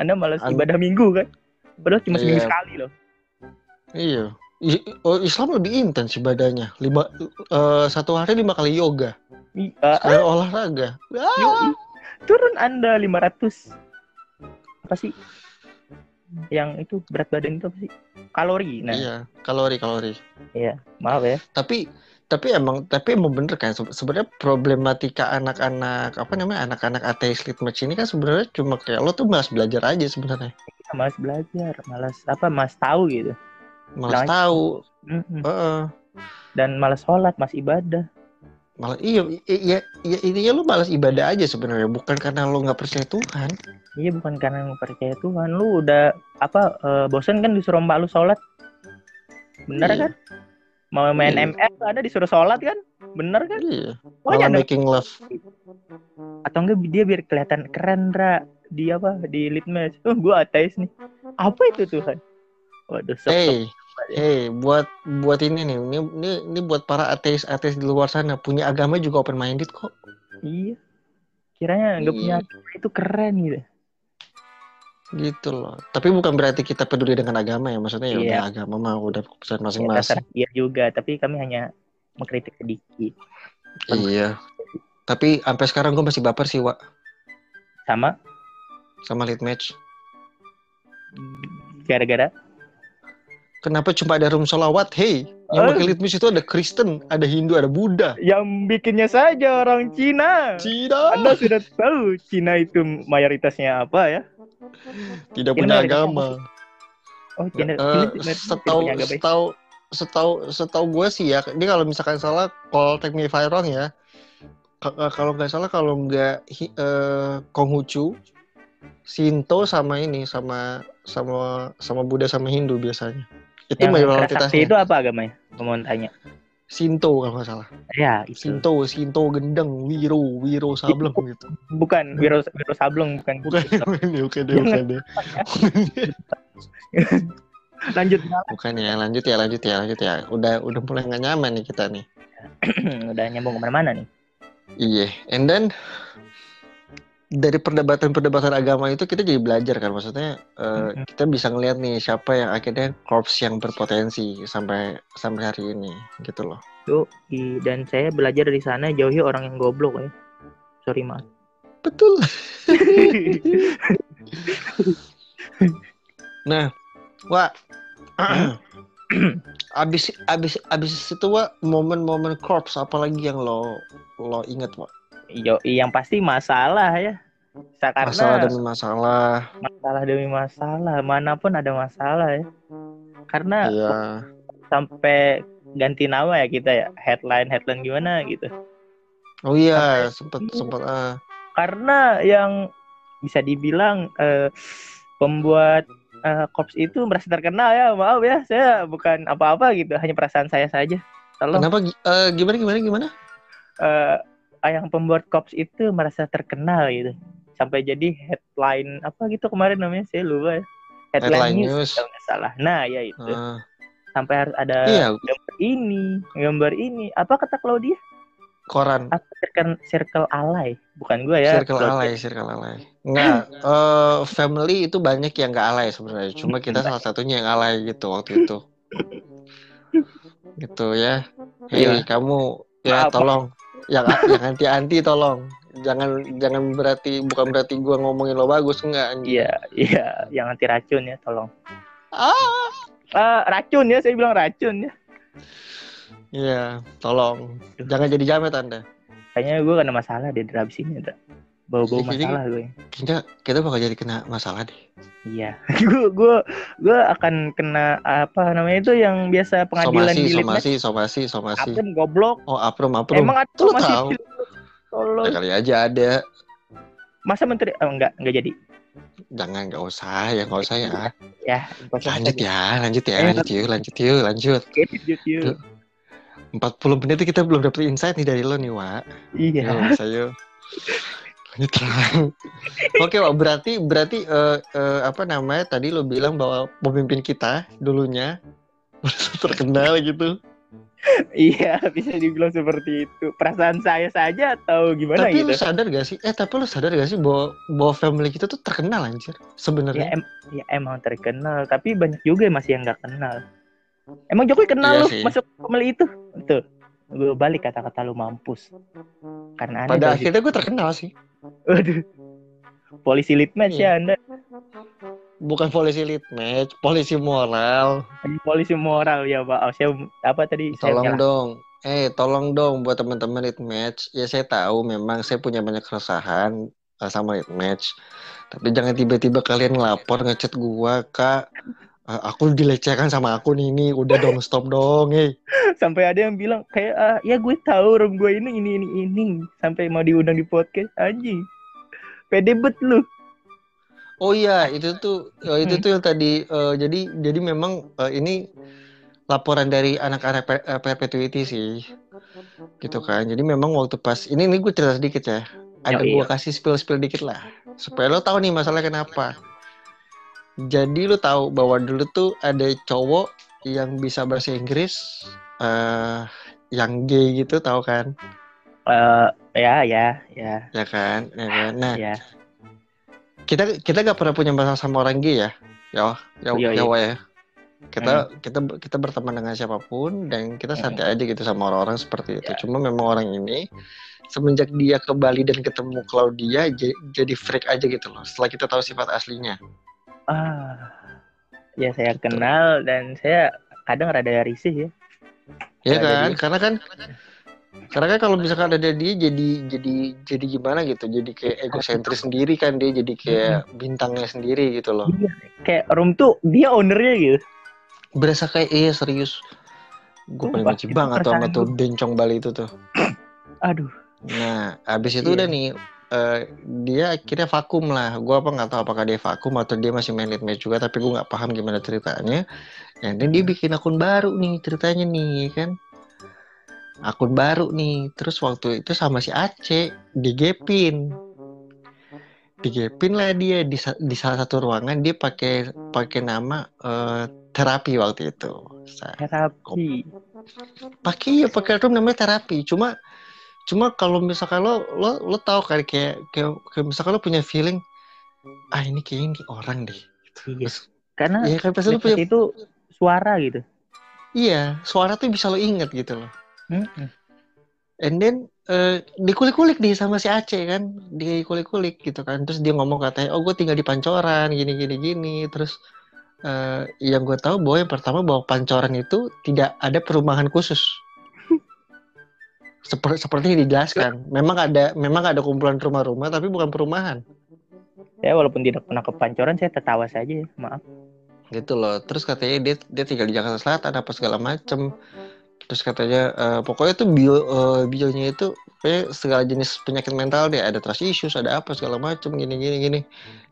Anda malas ibadah minggu kan? Padahal cuma seminggu sekali loh. Iya. Islam lebih intens ibadahnya. 1 hari 5 kali yoga. Sekali olahraga. Turun Anda 500. Apa sih? Yang itu berat badan itu apa sih? Kalori. Nah. Iya, kalori. Iya, maaf ya. Tapi emang bener kan sebenarnya problematika anak-anak ateis litmatch ini kan sebenarnya cuma kayak lo tuh malas belajar aja sebenarnya. Iya, malas belajar, malas tahu gitu. Malas tahu. Dan malas sholat, malas ibadah. Iya, intinya lu malas ibadah aja sebenarnya, bukan karena lu enggak percaya Tuhan. Iya, bukan karena lu percaya Tuhan, lu udah bosan kan disuruh mbak lu sholat. Bener kan? Mau main ML ada disuruh sholat kan? Bener kan? Iya. Malah making love. Atau enggak dia biar kelihatan keren, Ra. Di litmatch. Gua ateis nih. Apa itu Tuhan? Waduh, buat ini nih, ini buat para ateis di luar sana punya agama juga open minded kok. Iya, kiranya nggak punya agama itu keren gitu loh. Tapi bukan berarti kita peduli dengan agama ya, maksudnya ya udah agama mah udah keputusan masing-masing. Iya juga, tapi kami hanya mengkritik sedikit. Iya, tapi sampai sekarang gue masih baper sih, Wak. Sama litmatch. Gara-gara. Kenapa cuma ada room solawat? Hey, yang pakai litmus itu ada Kristen, ada Hindu, ada Buddha. Yang bikinnya saja orang Cina. Anda sudah tahu Cina itu mayoritasnya apa ya? Tidak Cina punya agama. Cina. Setahu gue sih ya. Ini kalau misalkan salah, call take me if I'm wrong ya. Kalau nggak salah, kalau nggak Konghucu, Shinto sama Buddha sama Hindu biasanya. Itu mayoritasnya. Sakti itu apa agamanya? Mau tanya. Shinto kalau nggak salah. Ya, itu. Shinto gendeng, wiro sableng gitu. Bukan wiro sableng, bukan. Bukan. Lanjut ya. Udah mulai nggak nyaman nih kita nih. Udah nyambung kemana-mana nih. Iya, and then dari perdebatan agama itu kita jadi belajar kan, maksudnya kita bisa ngelihat nih siapa yang akhirnya korps yang berpotensi sampai hari ini gitu loh. Dan saya belajar dari sana, jauhi orang yang goblok ya. Sorry maaf. Betul. Nah, Wak, abis itu Wak, momen-momen Corpse apalagi yang lo inget Wak? Yoi, yang pasti masalah ya. Karena masalah demi masalah manapun ada masalah ya. Karena iya. Sampai ganti nama ya kita ya, headline gimana gitu. Oh iya, sempat. Karena yang bisa dibilang pembuat Corpse itu merasa terkenal ya, maaf ya, saya bukan apa-apa gitu, hanya perasaan saya saja. Tolong. Kenapa gimana? Yang pembuat Corpse itu merasa terkenal gitu. Sampai jadi headline apa gitu kemarin namanya, saya lupa ya. Headline news kalau nggak salah. Nah ya itu sampai harus ada gambar ini apa kata Claudia? Koran. Apa circle alay? Bukan gue ya. Circle alay. Enggak. Family itu banyak yang nggak alay sebenarnya. Cuma kita salah satunya yang alay gitu waktu itu. Gitu ya. Hei kamu ya tolong yang anti-anti tolong. Jangan bukan berarti gue ngomongin lo bagus, enggak. Iya, yang anti racun ya, tolong. Racun ya, saya bilang racun ya. Iya, tolong. Jangan jadi jamet Anda. Kayaknya gue kena masalah deh abis ini, ada bau-bau masalah gue. Kita bakal jadi kena masalah deh. Iya, gue akan kena apa namanya itu yang biasa pengadilan di LITMATCH. Somasi. Aprum goblok. Oh, aprum. Emang itu masih tolong. Ya, kali aja ada. Masa menteri enggak jadi. Jangan, enggak usah ya. Ya, lanjut. 40 menit kita belum dapat insight nih dari lo nih, Wak. Iya. Saya lanjut terang. Oke, Wak, berarti apa namanya? Tadi lo bilang bahwa pemimpin kita dulunya terkenal gitu. Iya, bisa dibilang seperti itu. Perasaan saya saja atau gimana tapi gitu. Tapi lu sadar gak sih bahwa family kita tuh terkenal anjir sebenarnya. Ya emang terkenal, tapi banyak juga masih yang gak kenal. Emang Jokowi kenal iya lu sih. Masuk family itu? Tuh, gue balik kata-kata lu mampus. Karena pada akhirnya gue terkenal sih. Waduh. Polisi litmatch ya Anda. Bukan polisi litmatch, polisi moral ya Pak. Saya apa tadi? Tolong dong buat teman-teman litmatch. Ya saya tahu memang saya punya banyak keresahan sama litmatch. Tapi jangan tiba-tiba kalian lapor ngechat gua, Kak. Aku dilecehkan sama aku nih. Udah dong, stop dong. Hey. Sampai ada yang bilang kayak ya gue tahu room gue ini. Sampai mau diundang di podcast anjing. Pede bet lu. Oh iya, itu tuh yang tadi jadi memang ini laporan dari anak-anak Perpetuity sih. Gitu kan. Jadi memang waktu pas ini gue cerita sedikit ya. Ada gue kasih spill dikit lah. Supaya lo tahu nih masalah kenapa. Jadi lo tahu bahwa dulu tuh ada cowok yang bisa bahasa Inggris yang gay gitu, tahu kan? Ya. Ya kan. Nah. Ya. Kita gak pernah punya masalah sama orang gay ya. Ya. Kita berteman dengan siapapun dan kita santai aja gitu sama orang-orang seperti itu. Cuma memang orang ini semenjak dia ke Bali dan ketemu Claudia jadi freak aja gitu loh. Setelah kita tahu sifat aslinya. Ya saya gitu. Kenal dan saya kadang rada risih ya. Iya kan? Karena kan kalau misalkan ada dia jadi gimana gitu, jadi kayak egosentris sendiri kan, dia jadi kayak bintangnya sendiri gitu loh. Iya, kayak room tuh dia ownernya gitu. Berasa kayak serius. Gue pengen benci banget sama tuh bencong Bali itu tuh. Aduh. Nah, abis itu udah nih dia akhirnya vakum lah. Gue nggak tahu apakah dia vakum atau dia masih main Litmatch juga, tapi gue nggak paham gimana ceritanya. Dan dia bikin akun baru nih ceritanya nih kan. Akun baru nih. Terus waktu itu sama si Ace digepin lah dia di salah satu ruangan. Dia pakai nama terapi waktu itu. Terapi. Pakai room namanya terapi. Cuma kalau misalkan lo tahu kan kayak misalkan lo punya feeling ini kayaknya ini orang deh. Iya. Terus, karena ya kan pasti lo punya itu suara gitu. Iya, suara tuh bisa lo inget gitu loh. And then dikulik-kulik nih sama si Ace kan, dikulik-kulik gitu kan. Terus dia ngomong katanya, oh gue tinggal di Pancoran, gini-gini-gini. Terus yang gue tahu bahwa yang pertama bahwa pancoran itu tidak ada perumahan khusus. Seperti yang dijelaskan, memang ada kumpulan rumah-rumah tapi bukan perumahan. Saya walaupun tidak pernah ke pancoran, saya tertawa saja, maaf. Gitu loh. Terus katanya dia tinggal di Jakarta Selatan apa segala macem. Terus katanya pokoknya tuh bionya itu segala jenis penyakit mental deh, ada trust issues, ada apa segala macem gini.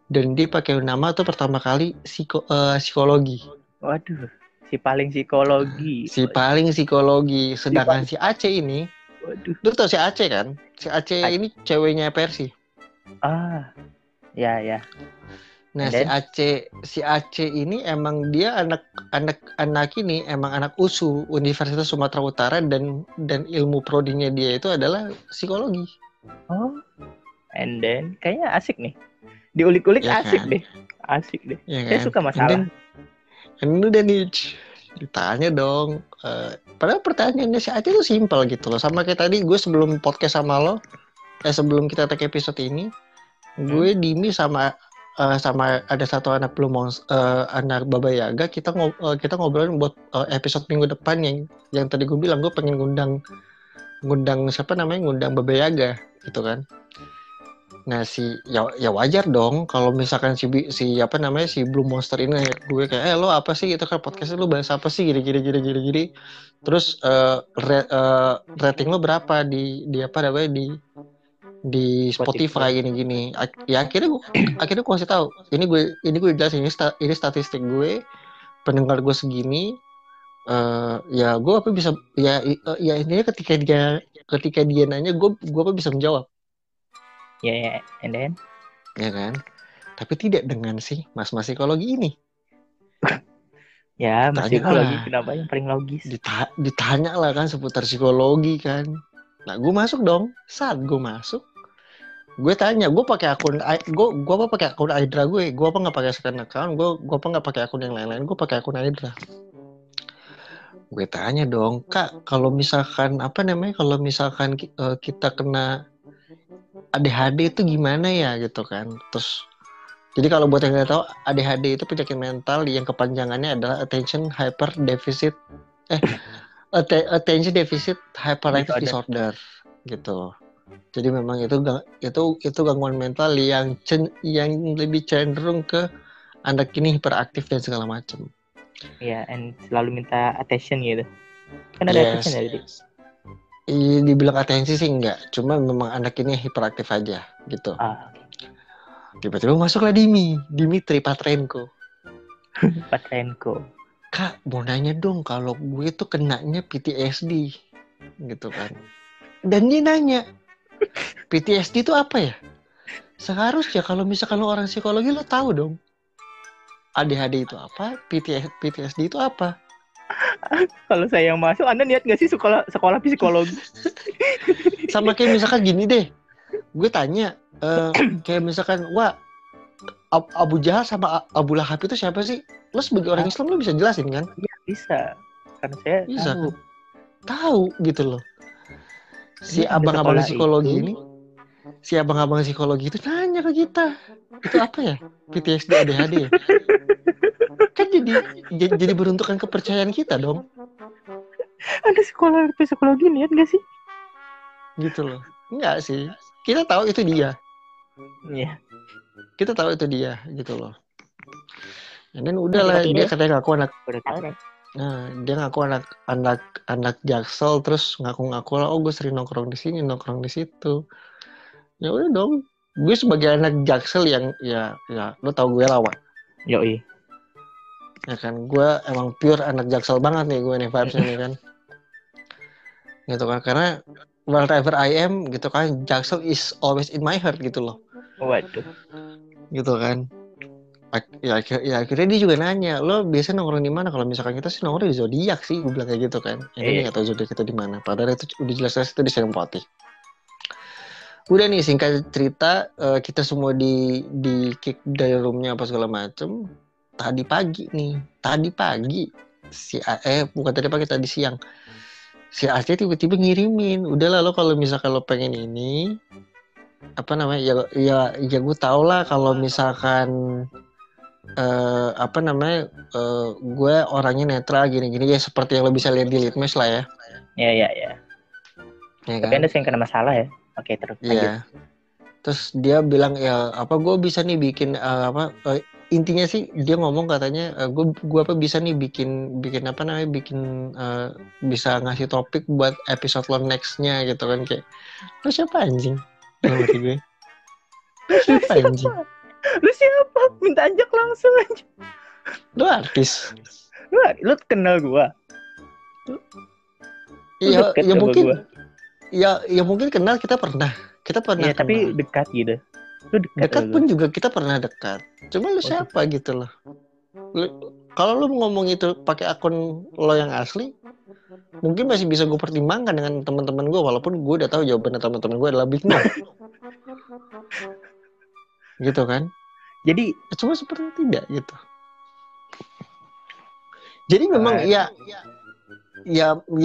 Dan dia pakai nama tuh pertama kali psikologi. Waduh, si paling psikologi. Sedangkan si Ace ini, waduh. Lu tau si Ace kan? Si Ace ini ceweknya Percy. Ah, ya. Nah, si Ace ini emang dia anak ini emang anak USU, Universitas Sumatera Utara, dan ilmu prodinya dia itu adalah psikologi. Oh, and then kayaknya asik nih. Diulik-ulik ya, asik deh. Ya, saya kan? Suka masalah. Ini udah Nietzsche. Ditanya dong. Padahal pertanyaannya si Ace itu simpel gitu loh. Sama kayak tadi gue sebelum podcast sama lo, sebelum kita take episode ini, gue Dimi sama ada satu anak anak Baba Yaga, kita ngobrolin buat episode minggu depan yang tadi gue bilang gue pengen ngundang siapa namanya, ngundang Baba Yaga gitu kan. Nah ya wajar dong kalau misalkan si Blue Monster ini nanya gue kayak lo apa sih gitu kan, podcastnya lo bahas apa sih gini. Terus rating lo berapa di Spotify gini. Ya akhirnya gue kasih tahu. Ini gue jelasin ini statistik gue, pendengar gue segini. Ya gue apa bisa ya ini ketika dia nanya gue apa bisa menjawab. Ya, and then? Ya kan? Tapi tidak dengan si mas psikologi ini. Ya, mas psikologi kenapa yang paling logis? Ditanya lah kan seputar psikologi kan. Nah, gue masuk dong. Saat gue masuk, gue tanya, gue pakai akun gue apa pakai akun Aidra gue apa nggak pakai second account, gue apa nggak pakai akun yang lain-lain, gue pakai akun Aidra. Gue tanya dong, Kak, kalau misalkan kita kena ADHD itu gimana ya gitu kan. Terus jadi kalau buat yang nggak tahu, ADHD itu penyakit mental yang kepanjangannya adalah attention deficit hyperactive disorder gitu. Jadi memang itu gangguan mental yang lebih cenderung ke anak ini hiperaktif dan segala macam. Iya, yeah, and selalu minta attention gitu. Kan ada attention ya gitu. Dibilang atensi sih enggak, cuma memang anak ini hiperaktif aja gitu. Ah, okay. Tiba-tiba masuklah Dimitri Patrenko. Kak, mau nanya dong kalau gue tuh kenanya PTSD gitu kan. Dan dia nanya, PTSD itu apa ya? Seharusnya kalau misalkan lo orang psikologi lo tahu dong ADHD itu apa, PTSD itu apa. Kalau saya masuk, Anda niat gak sih sekolah psikologi? Sama kayak misalkan gini deh, gue tanya kayak misalkan, wah, Abu Jahal sama Abu Lahab itu siapa sih? Lo sebagai orang Islam lo bisa jelasin kan? Iya bisa, karena saya bisa, tahu gitu loh. Si abang-abang psikologi itu. Nanya ke kita, itu apa ya? PTSD ADHD ya? Kan jadi beruntukan kepercayaan kita dong. Ada sekolah psikologi niat gak sih? Gitu loh. Enggak sih. Kita tahu itu dia. Iya. Kita tahu itu dia gitu loh. Dan udahlah dia katanya ngaku anak. Nah, dia ngaku anak Jaksel, terus ngaku lah, oh gue sering nongkrong di sini, nongkrong di situ. Ya udah dong. Gue sebagai anak Jaksel yang ya lo tau gue lawan. Yoi. Ya kan, gue emang pure anak Jaksel banget nih gue nih vibesnya nih kan. Gitu kan, karena wherever I am gitu kan, Jaksel is always in my heart gitu loh. Waduh. Gitu kan. Ya akhirnya dia juga nanya, lo biasanya nongkrong di mana? Kalau misalkan kita sih nongkrong di zodiak sih, gue bilang kayak gitu kan. Ini nggak tahu zodiak kita di mana. Padahal itu udah jelas-jelas itu di Senopati. Udah nih singkat cerita, kita semua di kick dari roomnya apa segala macem. Tadi pagi tadi siang si Ace tiba-tiba ngirimin, udahlah lo kalau misalkan lo pengen ini apa namanya ya gue tau lah kalau misalkan gue orangnya netral gini-gini ya, seperti yang lo bisa lihat di Litmatch lah ya. Iya. Ya, tapi kan? Anda sering kena masalah ya. Oke, terus lanjut. Yeah. Terus dia bilang ya gue bisa nih bikin intinya sih dia ngomong katanya gue bisa nih bikin bisa ngasih topik buat episode lo next-nya gitu kan kayak. Lu siapa anjing? Ngerti gue. Lu siapa? Minta ajak langsung aja. Lu artis. Lu kenal gue. Ya mungkin gua. Ya mungkin kenal kita pernah. Ya, tapi dekat gitu. Lu dekat pun juga kita pernah dekat. Cuma lu siapa gitu loh. Kalau lu ngomong itu pakai akun lo yang asli, mungkin masih bisa gue pertimbangkan dengan teman-teman gue walaupun gue udah tahu jawaban teman-teman gue adalah big no. Gitu kan? Jadi cuma sepertinya tidak gitu. Jadi memang ya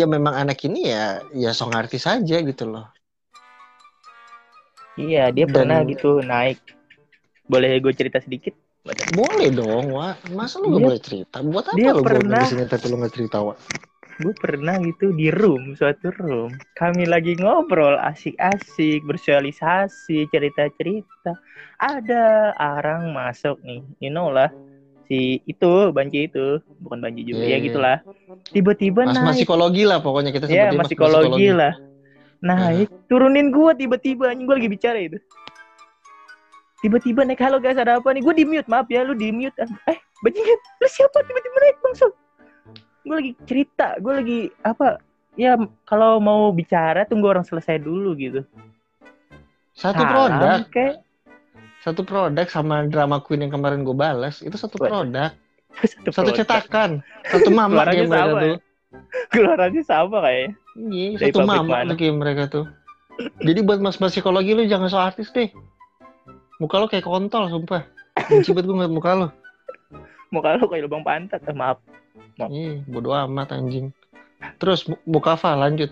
memang anak ini ya song artis aja gitu loh. Iya, dia pernah gitu naik. Boleh gue cerita sedikit? Boleh dong, Wak. Masa lu gak boleh cerita? Buat apa lu di sini tapi lu gak cerita, Wak? Gue pernah gitu di suatu room. Kami lagi ngobrol asik-asik, bersosialisasi, cerita-cerita. Ada orang masuk nih, you know lah. Si itu, banci itu. Bukan banci juga, ya gitulah. Tiba-tiba naik. Mas psikologi lah pokoknya kita sebutnya. Iya, mas psikologi lah. Naik, turunin gue tiba-tiba, anjing gue lagi bicara itu. Tiba-tiba naik, halo guys ada apa nih? Gue di-mute, maaf ya lu di-mute. Bajingan, lu siapa tiba-tiba naik langsung? Gue lagi cerita, gue lagi ya kalau mau bicara tunggu orang selesai dulu gitu. Produk kayak. Satu produk sama drama queen yang kemarin gue balas, itu satu produk. Satu cetakan, satu mamak yang mereka tuh. Keluarannya sama kayaknya. Iya, satu mama lagi mereka tuh. Jadi buat mas-mas psikologi lu jangan so artis deh. Muka lu kayak kontol, sumpah. Benci banget gue ngeliat muka lu. Muka lu kayak lubang pantat, maaf. Iya, bodo amat anjing. Terus, Mukhafa lanjut.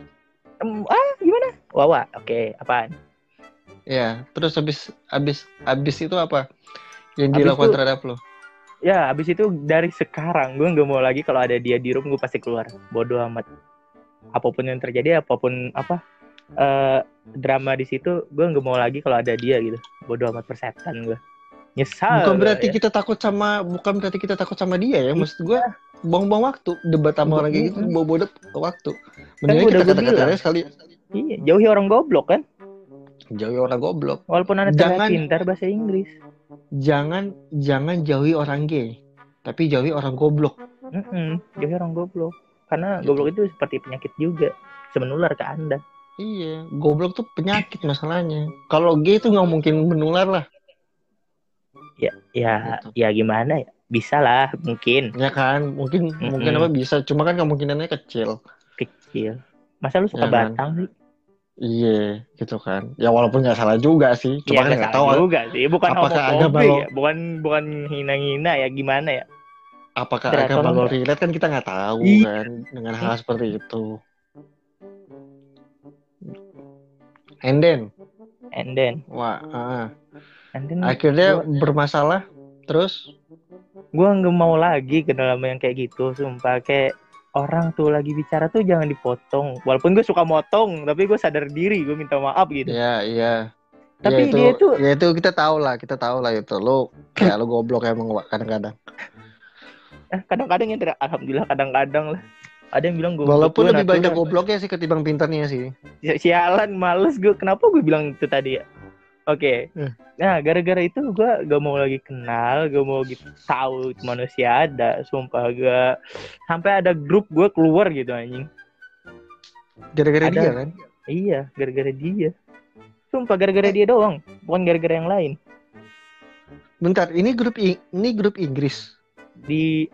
Gimana? Wawa, oke, apaan? Ya, terus habis itu apa? Yang dilakukan terhadap lu? Ya, habis itu dari sekarang gue gak mau lagi kalau ada dia di room gue pasti keluar. Bodo amat. Apapun yang terjadi, drama di situ, gue nggak mau lagi kalau ada dia gitu. Bodoh amat persetan gue. Nyesal. Bukan berarti kita takut sama dia ya. Maksud gue, buang-buang waktu, debat sama orang kayak gitu, bodoh waktu. Mendingan kita kata-katanya sekali. Iya, jauhi orang goblok kan? Jauhi orang goblok. Walaupun anak pintar bahasa Inggris. Jangan jauhi orang gay, tapi jauhi orang goblok. Jauhi orang goblok. Karena goblok itu seperti penyakit juga, menular ke Anda. Iya, goblok tuh penyakit masalahnya. Kalau gay itu nggak mungkin menular lah. Ya, gitu. Ya gimana ya? Bisa lah, mungkin. Ya kan, mungkin bisa. Cuma kan kemungkinannya kecil. Masa lu suka batang sih? Iya, gitu kan. Ya walaupun nggak salah juga sih. Cuma kan nggak tahu juga sih. Bukan homofobik, bukan hina-hina ya gimana ya? Apakah agama lo relate kan kita nggak tahu kan dengan hal seperti itu. And then. Wah. And then akhirnya gua bermasalah. Terus gue nggak mau lagi kenal sama yang kayak gitu. Sumpah kayak orang tuh lagi bicara tuh jangan dipotong. Walaupun gue suka motong, tapi gue sadar diri. Gue minta maaf gitu. Iya. Tapi dia tuh. Ya itu kita tahu lah itu lo. Ya lo goblok emang kadang-kadang. Kadang-kadang ya alhamdulillah kadang-kadang lah. Ada yang bilang goblok. Walaupun lebih banyak gobloknya sih ketimbang pintarnya sih. Sialan males gue. Kenapa gue bilang itu tadi ya? Oke. Nah gara-gara itu gue gak mau lagi kenal. Gak mau gitu tahu manusia ada. Sumpah gue. Sampai ada grup gue keluar gitu anjing. Gara-gara dia kan? Iya gara-gara dia. Sumpah gara-gara dia doang. Bukan gara-gara yang lain. Bentar ini grup Inggris. Di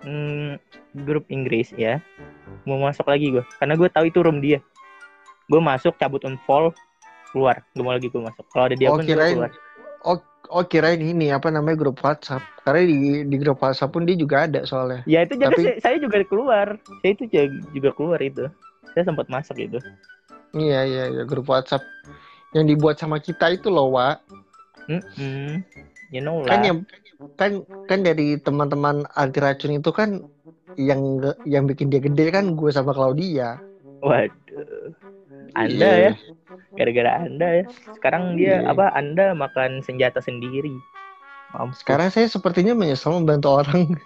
grup Inggris ya. Mau masuk lagi gue karena gue tahu itu room dia. Gue masuk cabut unfollow keluar. Gak mau lagi gue masuk. Kalau ada dia pun gue keluar. Kirain ini grup WhatsApp. Karena di grup WhatsApp pun dia juga ada soalnya. Ya itu jadi saya juga keluar. Saya itu juga keluar itu. Saya sempat masuk itu. Iya grup WhatsApp yang dibuat sama kita itu loh, Wak. You know lah. Kan yang kan dari teman-teman anti racun itu kan yang bikin dia gede kan gue sama Claudia. Waduh. Anda ya. Gara-gara Anda ya. Sekarang dia apa? Anda makan senjata sendiri. Mampus. Sekarang saya sepertinya menyesal membantu orang.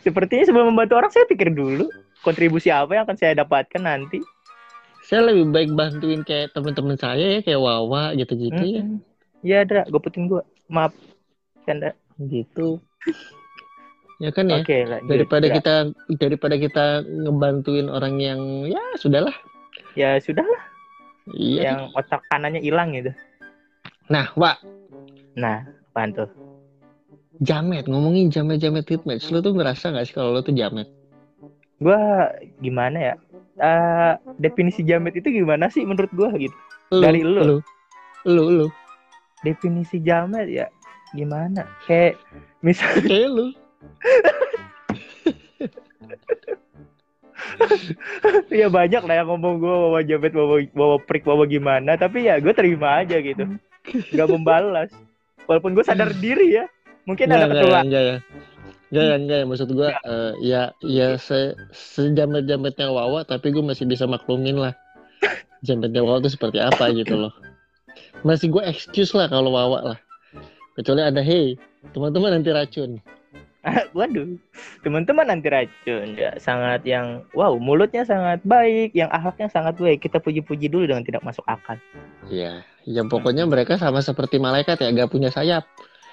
Sepertinya sebelum membantu orang saya pikir dulu kontribusi apa yang akan saya dapatkan nanti. Saya lebih baik bantuin kayak teman-teman saya ya, kayak Wawa gitu-gitu ya. Iya, Dra, gopetin gua. Maaf. Canda gitu. Ya kan ya. Okay, lanjut, daripada kita ngebantuin orang yang ya sudahlah. Ya sudahlah. Iya. Yang otak kanannya hilang gitu. Nah, Wak. Nah, apaan tuh? Jamet, ngomongin jamet-jamet hitmatch. Lu tuh merasa gak sih kalau lu tuh jamet? Gua gimana ya? Definisi jamet itu gimana sih menurut gua gitu? Dari lu. Definisi jamet ya gimana? Kayak misalnya kayak lu. Ya banyak lah yang ngomong gua bawa jamet, bawa prik, bawa gimana. Tapi ya gua terima aja gitu. Gak membalas. Walaupun gua sadar diri ya. Mungkin nggak, ada ketua. Enggak ya. Maksud gue, sejamet-jametnya Wawa, tapi gue masih bisa maklumin lah. Jametnya Wawa itu seperti apa gitu loh. Masih gue excuse lah kalau Wawa lah. Kecuali ada, hey, teman-teman anti racun. Waduh, teman-teman anti racun. Ya, sangat yang, wow, mulutnya sangat baik, yang akhlaknya sangat baik. Kita puji-puji dulu dengan tidak masuk akal. Iya, yang pokoknya mereka sama seperti malaikat ya, gak punya sayap.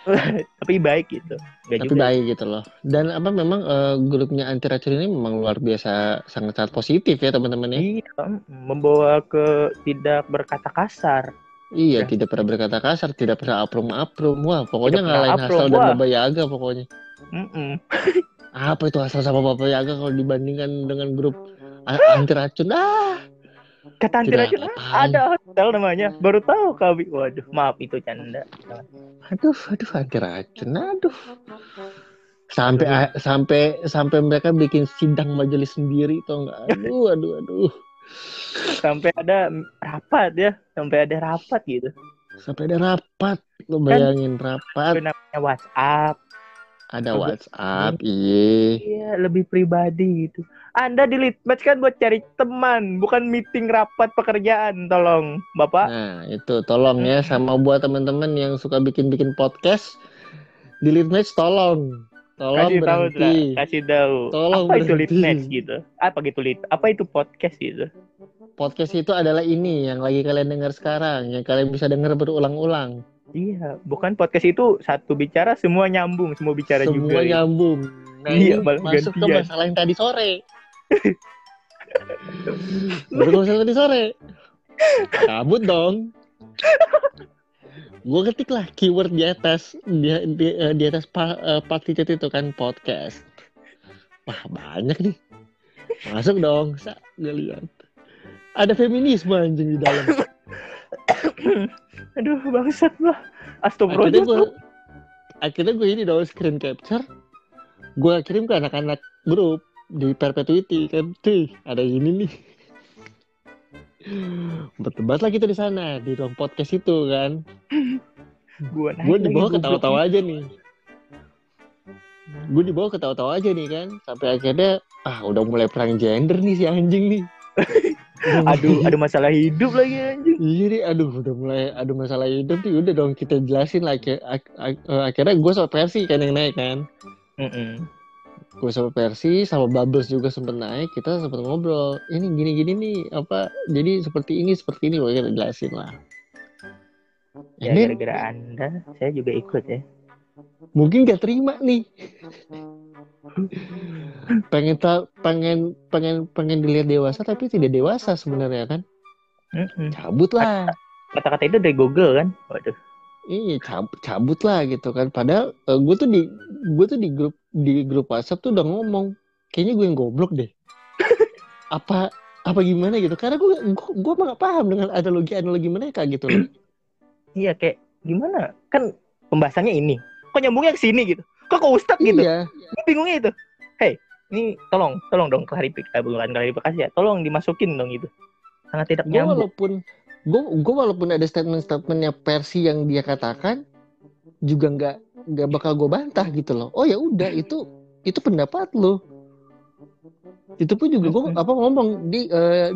Tapi baik gitu. Baik gitu loh. Dan apa memang grupnya anti racun ini memang luar biasa, sangat-sangat positif ya teman-teman ya. Iya, membawa ke tidak berkata kasar. Iya, tidak pernah berkata kasar, tidak pernah aprum-aprum. Wah, pokoknya ngalahin Hasel dan Baba Yaga pokoknya. Apa itu Hasel sama Baba Yaga kalau dibandingkan dengan grup anti racun? Kata anti racun ada Hasel namanya. Baru tahu kami. Waduh, maaf itu canda. Aduh, anti racun, aduh. Sampai mereka bikin sidang majelis sendiri, tau nggak? Aduh. Sampai ada rapat gitu. Sampai ada rapat, lo bayangin kan, rapat. Itu namanya WhatsApp. Ada WhatsApp, iya. Lebih pribadi gitu. Anda di Litmatch kan buat cari teman, bukan meeting rapat pekerjaan, tolong Bapak. Nah, itu tolong ya sama buat teman-teman yang suka bikin podcast di Litmatch, tolong kasih berhenti. Kasih tahu. Tolong apa berhenti. Itu Litmatch gitu? Apa itu podcast gitu? Podcast itu adalah ini yang lagi kalian dengar sekarang, yang kalian bisa dengar berulang-ulang. Iya, bukan podcast itu satu bicara semua nyambung, semua bicara juga. Semua nyambung. Nah, iya, masuk ke masalah yang tadi sore. Baru masalah tadi sore. Kabut dong. Gue ketik lah keyword di atas di atas party chat itu kan podcast. Wah, banyak nih. Masuk dong, gue lihat. Ada feminisme anjing di dalam. Aduh bangsat lah. Astagfirullah. Akhirnya gue ini dong screen capture. Gue kirim ke anak-anak grup di Perpetuity kan. Tuh, ada ini nih. Berdebat lagi tuh di sana di ruang podcast itu kan. Gue di bawah ketawa-tawa aja nih. kan sampai akhirnya udah mulai perang gender nih si anjing nih. Aduh, ada masalah hidup lagi anjing. Iya nih, udah mulai ada masalah hidup nih. Udah dong kita jelasin lah. Akhirnya gue sama Percy kan yang naik kan. Gue sama Percy sama Bubbles juga sempet naik. Kita sempet ngobrol. Ini gini-gini nih apa? Jadi seperti ini gue kita jelasin lah. Ya gara-gara Anda, saya juga ikut ya. Mungkin gak terima nih. pengen dilihat dewasa tapi tidak dewasa sebenarnya kan. Cabut lah. Kata-kata itu dari Google kan. Waduh. Iya, cabut lah gitu kan. Padahal gue tuh di grup WhatsApp tuh udah ngomong, kayaknya gue yang goblok deh. apa gimana gitu. Karena gue mah gak paham dengan analogi mereka gitu loh. Iya, kayak gimana? Kan pembahasannya ini. Kok nyambungnya ke sini gitu. Kok ke Ustadz gitu? Iya. Gue bingungnya itu. Hey, ini tolong dong klarifikasi ya. Tolong dimasukin dong gitu. Sangat tidak nyambung. Walaupun ada statement-statementnya Percy yang dia katakan, juga nggak bakal gue bantah gitu loh. Oh ya udah, itu pendapat lo. Itu pun juga gue ngomong di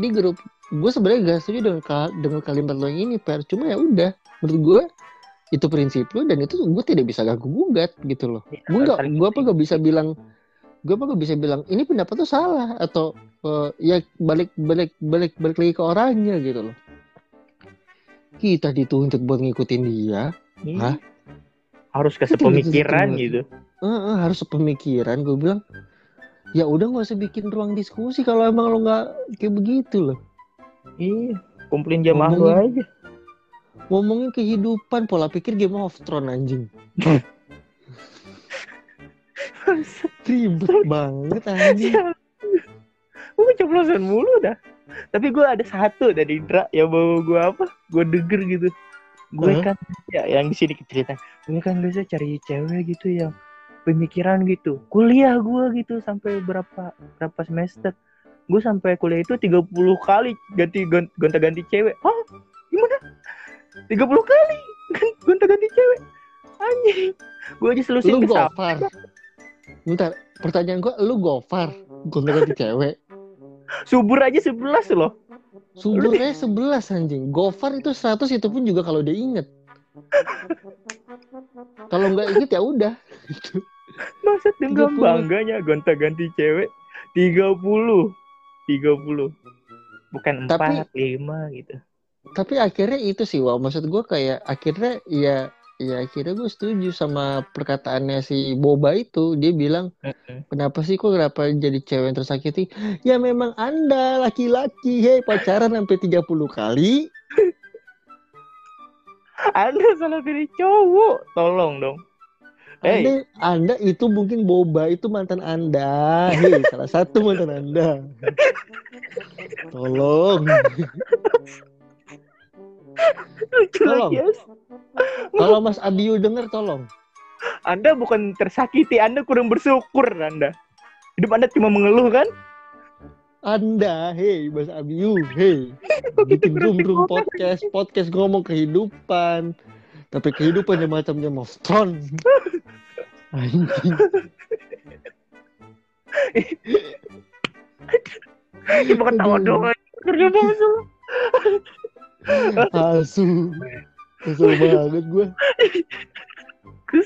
grup, gue sebenarnya gak setuju dengan kalimat lo yang ini Per, cuma ya udah menurut gue itu prinsip lo dan itu gue tidak bisa ganggu gugat gitu loh. Gue apa gak bisa bilang ini pendapat lo salah atau ya balik lagi ke orangnya gitu loh. Kita dituntut buat ngikutin dia, harus ke sepemikiran gitu. Harus sepemikiran. Gue bilang ya udah nggak usah bikin ruang diskusi kalau emang lo nggak kayak begitu loh. Iya, kumpulin jamaah lo aja. Ngomongin kehidupan, pola pikir Game of Thrones anjing. Ribet banget anjing. Gue ceplosan mulu dah. Tapi gue ada satu dari Indra yang bawa gue gue denger gitu. Gue kan ya yang di sini cerita. Gue kan biasa cari cewek gitu yang pemikiran gitu. Kuliah gue gitu sampai berapa semester. Gue sampai kuliah itu 30 kali gonta-ganti cewek. Hah? Gimana? 30 kali gonta-ganti cewek. Anjing. Gue aja selusin kesalahan. Bentar, pertanyaan gue, lu gofar gonta-ganti cewek? Subur aja 11 loh. Subur aja 11 anjing. Gofar itu 100, itu pun juga kalau dia inget. Kalau nggak inget ya udah. Maksud dengan bangganya gonta-ganti cewek 30 bukan 4, 5 gitu. Tapi akhirnya itu sih Wow, maksud gue kayak akhirnya ya akhirnya gue setuju sama perkataannya si Boba itu. Dia bilang kenapa sih kenapa jadi cewek yang tersakiti? Ya memang anda laki-laki pacaran sampai 30 kali. Anda salah pilih cowok, tolong dong. Anda itu mungkin Boba itu mantan anda, salah satu mantan anda. Tolong, tolong. Kalau Mas Abiyu dengar, tolong. Anda bukan tersakiti, Anda kurang bersyukur Anda. Hidup Anda cuma mengeluh kan? Anda, Mas Abiyu, bikin room podcast ngomong kehidupan, tapi kehidupannya macamnya monstron. Ini bukan tawa doang, kerja palsu. Kesel banget gue.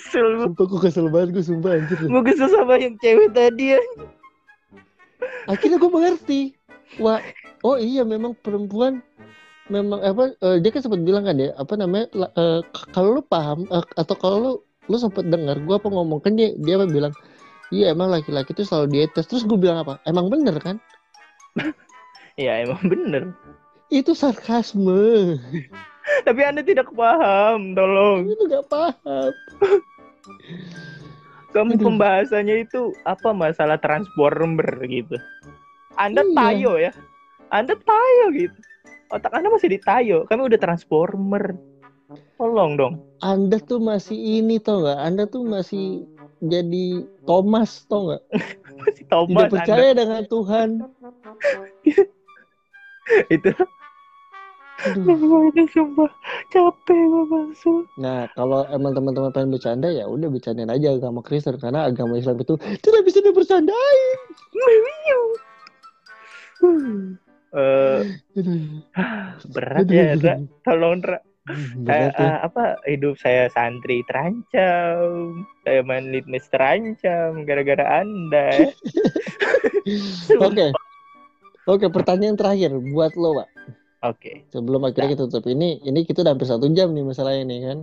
Sumpah gue kesel banget anjir. Gue kesel sama yang cewek tadi ya. Akhirnya gue mengerti. Wah, oh iya memang perempuan memang dia kan sempat bilang kan ya, kalau lu paham atau kalau lu sempat dengar gue ngomong kan dia bilang, "Iya emang laki-laki itu selalu di atas." Terus gue bilang apa? Emang bener kan? Iya, emang bener. Itu sarkasme. Tapi Anda tidak paham, tolong. Itu nggak paham. Kamu pembahasannya itu apa masalah transformer gitu. Anda tayo ya. Anda tayo gitu. Otak Anda masih ditayo. Kami udah transformer. Tolong dong. Anda tuh masih ini tau nggak? Anda tuh masih jadi Thomas tau nggak? Masih Thomas. Tidak percaya Anda dengan Tuhan. Itu. Aduh. Sumpah capek banget. Nah, kalau emang teman-teman pengen bercanda ya udah bercandain aja agama Kristen, karena agama Islam itu tidak bisa dibercandain. Berat ya, Ra. Tolong, Ra. Hidup saya santri terancam. Saya main litmus terancam gara-gara Anda. Oke, pertanyaan terakhir buat lo, Pak. Oke. Sebelum akhirnya kita tutup ini kita udah hampir 1 jam nih masalahnya nih kan.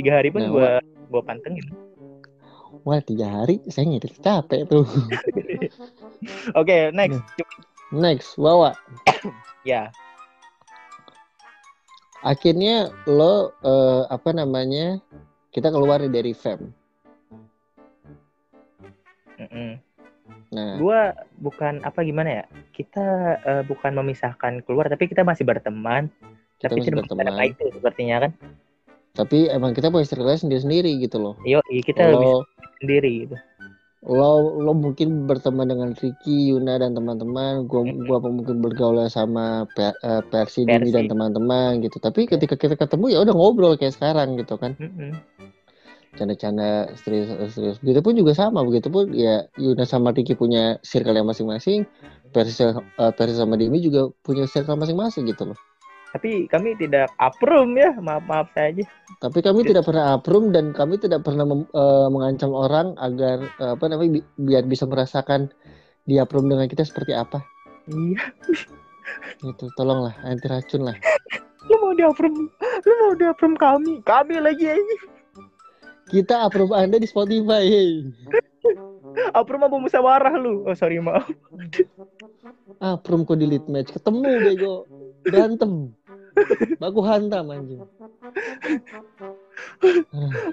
3 hari pun gua pantengin. Wah 3 hari saya ngedit capek tuh. Oke, next. Next, Wawa. Ya. Akhirnya lo kita keluar dari fam. Nah, gua bukan kita bukan memisahkan keluar, tapi kita masih berteman. Baik itu sepertinya kan. Tapi emang kita punya cerita sendiri-sendiri gitu loh. Iya, kita lo, bisa sendiri gitu. Lo mungkin berteman dengan Ricky, Yuna dan teman-teman. Gua mungkin bergaul sama Percy, Dimi dan teman-teman gitu. Tapi ketika kita ketemu ya udah ngobrol kayak sekarang gitu kan. canda-canda serius-serius. Begitupun juga sama, begitupun ya Yuna sama Ricky punya circle yang masing-masing, Percy sama Dimi juga punya circle masing-masing gitu loh. Tapi kami tidak approve ya, maaf saja. Tapi kami tidak pernah approve dan kami tidak pernah mengancam orang agar biar bisa merasakan dia approve dengan kita seperti apa. Iya. Gitu, tolonglah anti racun lah. Lu mau di-approve kami lagi ini. Kita approve Anda di Spotify. Hey. Approve apa musyawarah lu? Oh sorry maaf. Approve kok di Litmatch ketemu bego. Berantem. Baku hantam anjing.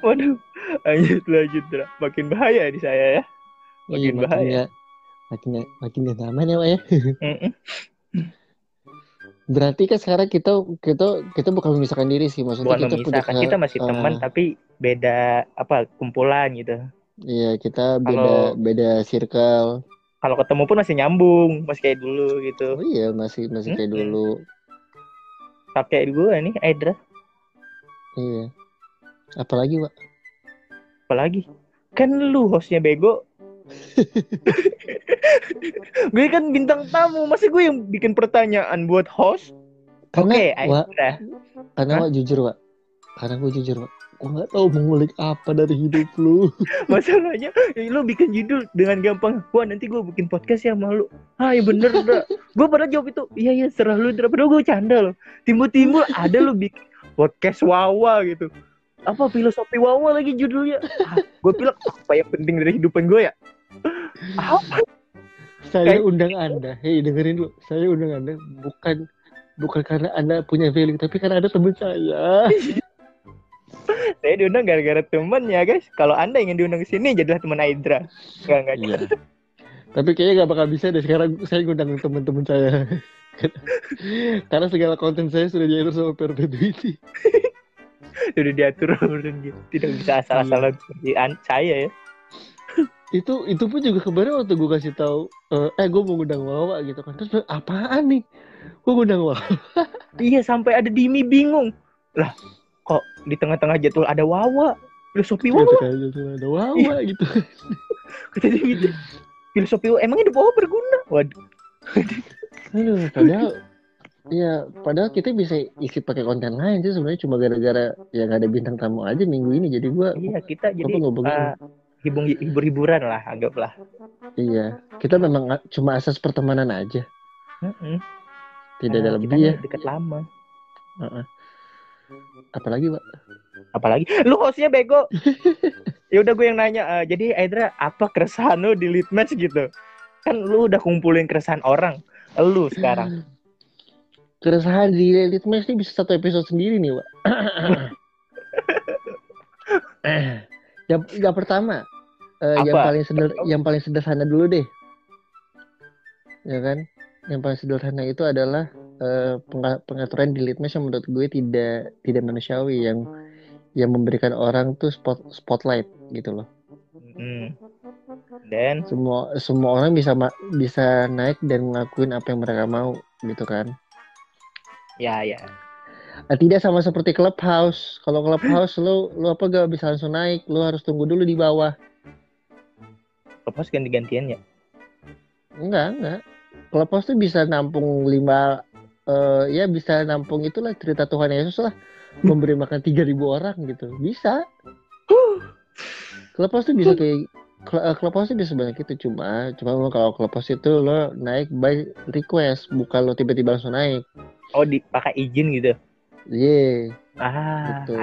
Waduh. Lanjut Dra. Makin bahaya di saya ya. Makin bahaya. Makin gak aman ya, Pak ya. Berarti kan sekarang kita bukan memisahkan diri sih, maksudnya bukan kita memisahkan, kita masih teman tapi beda kumpulan gitu. Iya, kita beda circle. Kalau ketemu pun masih nyambung, masih kayak dulu gitu. Oh iya, masih kayak dulu. Pakai gue nih, Aidra. Iya. Apalagi, Pak? Apalagi? Kan lu hostnya bego. Gue kan bintang tamu, masih gue yang bikin pertanyaan buat host. Karena gue jujur, Wak. Gue gak tahu mengulik apa dari hidup lu. Masalahnya lu bikin judul dengan gampang. Wah nanti gue bikin podcast ya sama lu. Ya bener Dra. Gue pernah jawab itu. Iya serah lu Dra. Padahal gue canda loh. Timbul-timbul ada lu bikin podcast Wawa gitu. Apa filosofi Wawa lagi judulnya. Gue bilang apa yang penting dari hidupan gue ya. Apa? Saya undang Anda. Hei dengerin dulu. Saya undang Anda bukan karena Anda punya value, tapi karena Anda teman saya. Saya diundang gara-gara teman ya guys. Kalau Anda ingin diundang ke sini jadilah teman Aidra. Enggak. Iya. Tapi kayaknya enggak bakal bisa deh sekarang saya ngundang teman-teman saya. Karena segala konten saya sudah diatur sama Perpetuity. Sudah diatur gitu. Tidak bisa asal-asalan seperti saya ya. Itu pun juga kemarin waktu gue kasih tahu gue mau ngundang Wawa gitu kan, terus apaan nih gue ngundang Wawa. Iya sampai ada Dimi bingung lah kok di tengah-tengah jadwal ada Wawa filosofi Wawa gitu. Kata Dimi filosofi Wawa emang hidup Wawa berguna. Waduh. Padahal kita bisa isi pakai konten lain sih sebenarnya, cuma gara-gara ya nggak ada bintang tamu aja minggu ini jadi kita hibur-hiburan lah, anggaplah. Iya, kita memang cuma asas pertemanan aja. Tidak ada lebih ya. Dekat lama. Apalagi, Pak? Apalagi? Lu hostnya bego. Ya udah gue yang nanya. Jadi Aidra, apa keresahan lu di Litmatch gitu? Kan lu udah kumpulin keresahan orang. Lu sekarang. Keresahan di Litmatch ini bisa satu episode sendiri nih, Pak. Yang pertama, yang paling sederhana dulu deh, ya kan? Yang paling sederhana itu adalah pengaturan di Litmatch yang menurut gue tidak manusiawi, yang memberikan orang tuh spotlight gitu loh. Dan semua orang bisa naik dan ngelakuin apa yang mereka mau gitu kan? Ya. Tidak sama seperti Clubhouse. Kalau Clubhouse lu gak bisa langsung naik, lu harus tunggu dulu di bawah. Clubhouse ganti-gantian ya? Enggak. Clubhouse tuh bisa nampung bisa nampung itulah cerita Tuhan Yesus lah, memberi makan 3.000 orang gitu. Bisa. Clubhouse tuh bisa banyak itu, cuma kalau Clubhouse itu lu naik by request, bukan lu tiba-tiba langsung naik. Oh, dipakai izin gitu. Iya. Yeah. Gitu.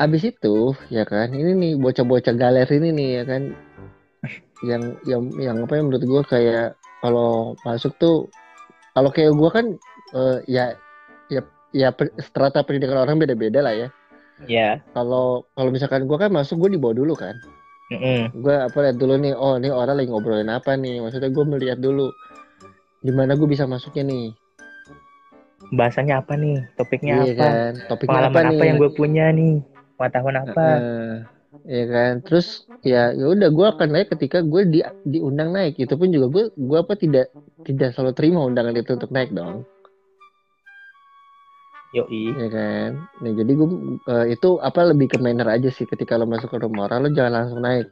Abis itu, ya kan, ini nih bocah-bocah galer ini nih ya kan, yang menurut gue kayak kalau masuk tuh, kalau kayak gue kan strata pendidikan orang beda-beda lah ya. Iya. Yeah. Kalau misalkan gue kan masuk gue dibawa dulu kan. Gue lihat dulu nih, oh ini orang lagi ngobrolin apa nih, maksudnya gue melihat dulu. Gimana gue bisa masuknya nih? Bahasanya apa nih? Topiknya iya apa? Kan? Topiknya pengalaman apa yang gue punya nih? Pengetahuan apa? Iya kan? Terus ya udah gue akan naik ketika gue diundang naik. Itu pun juga gue tidak selalu terima undangan itu untuk naik dong. Yoi. Ya kan. Nah jadi gue itu apa lebih ke manner aja sih. Ketika lo masuk ke room orang, lo jangan langsung naik.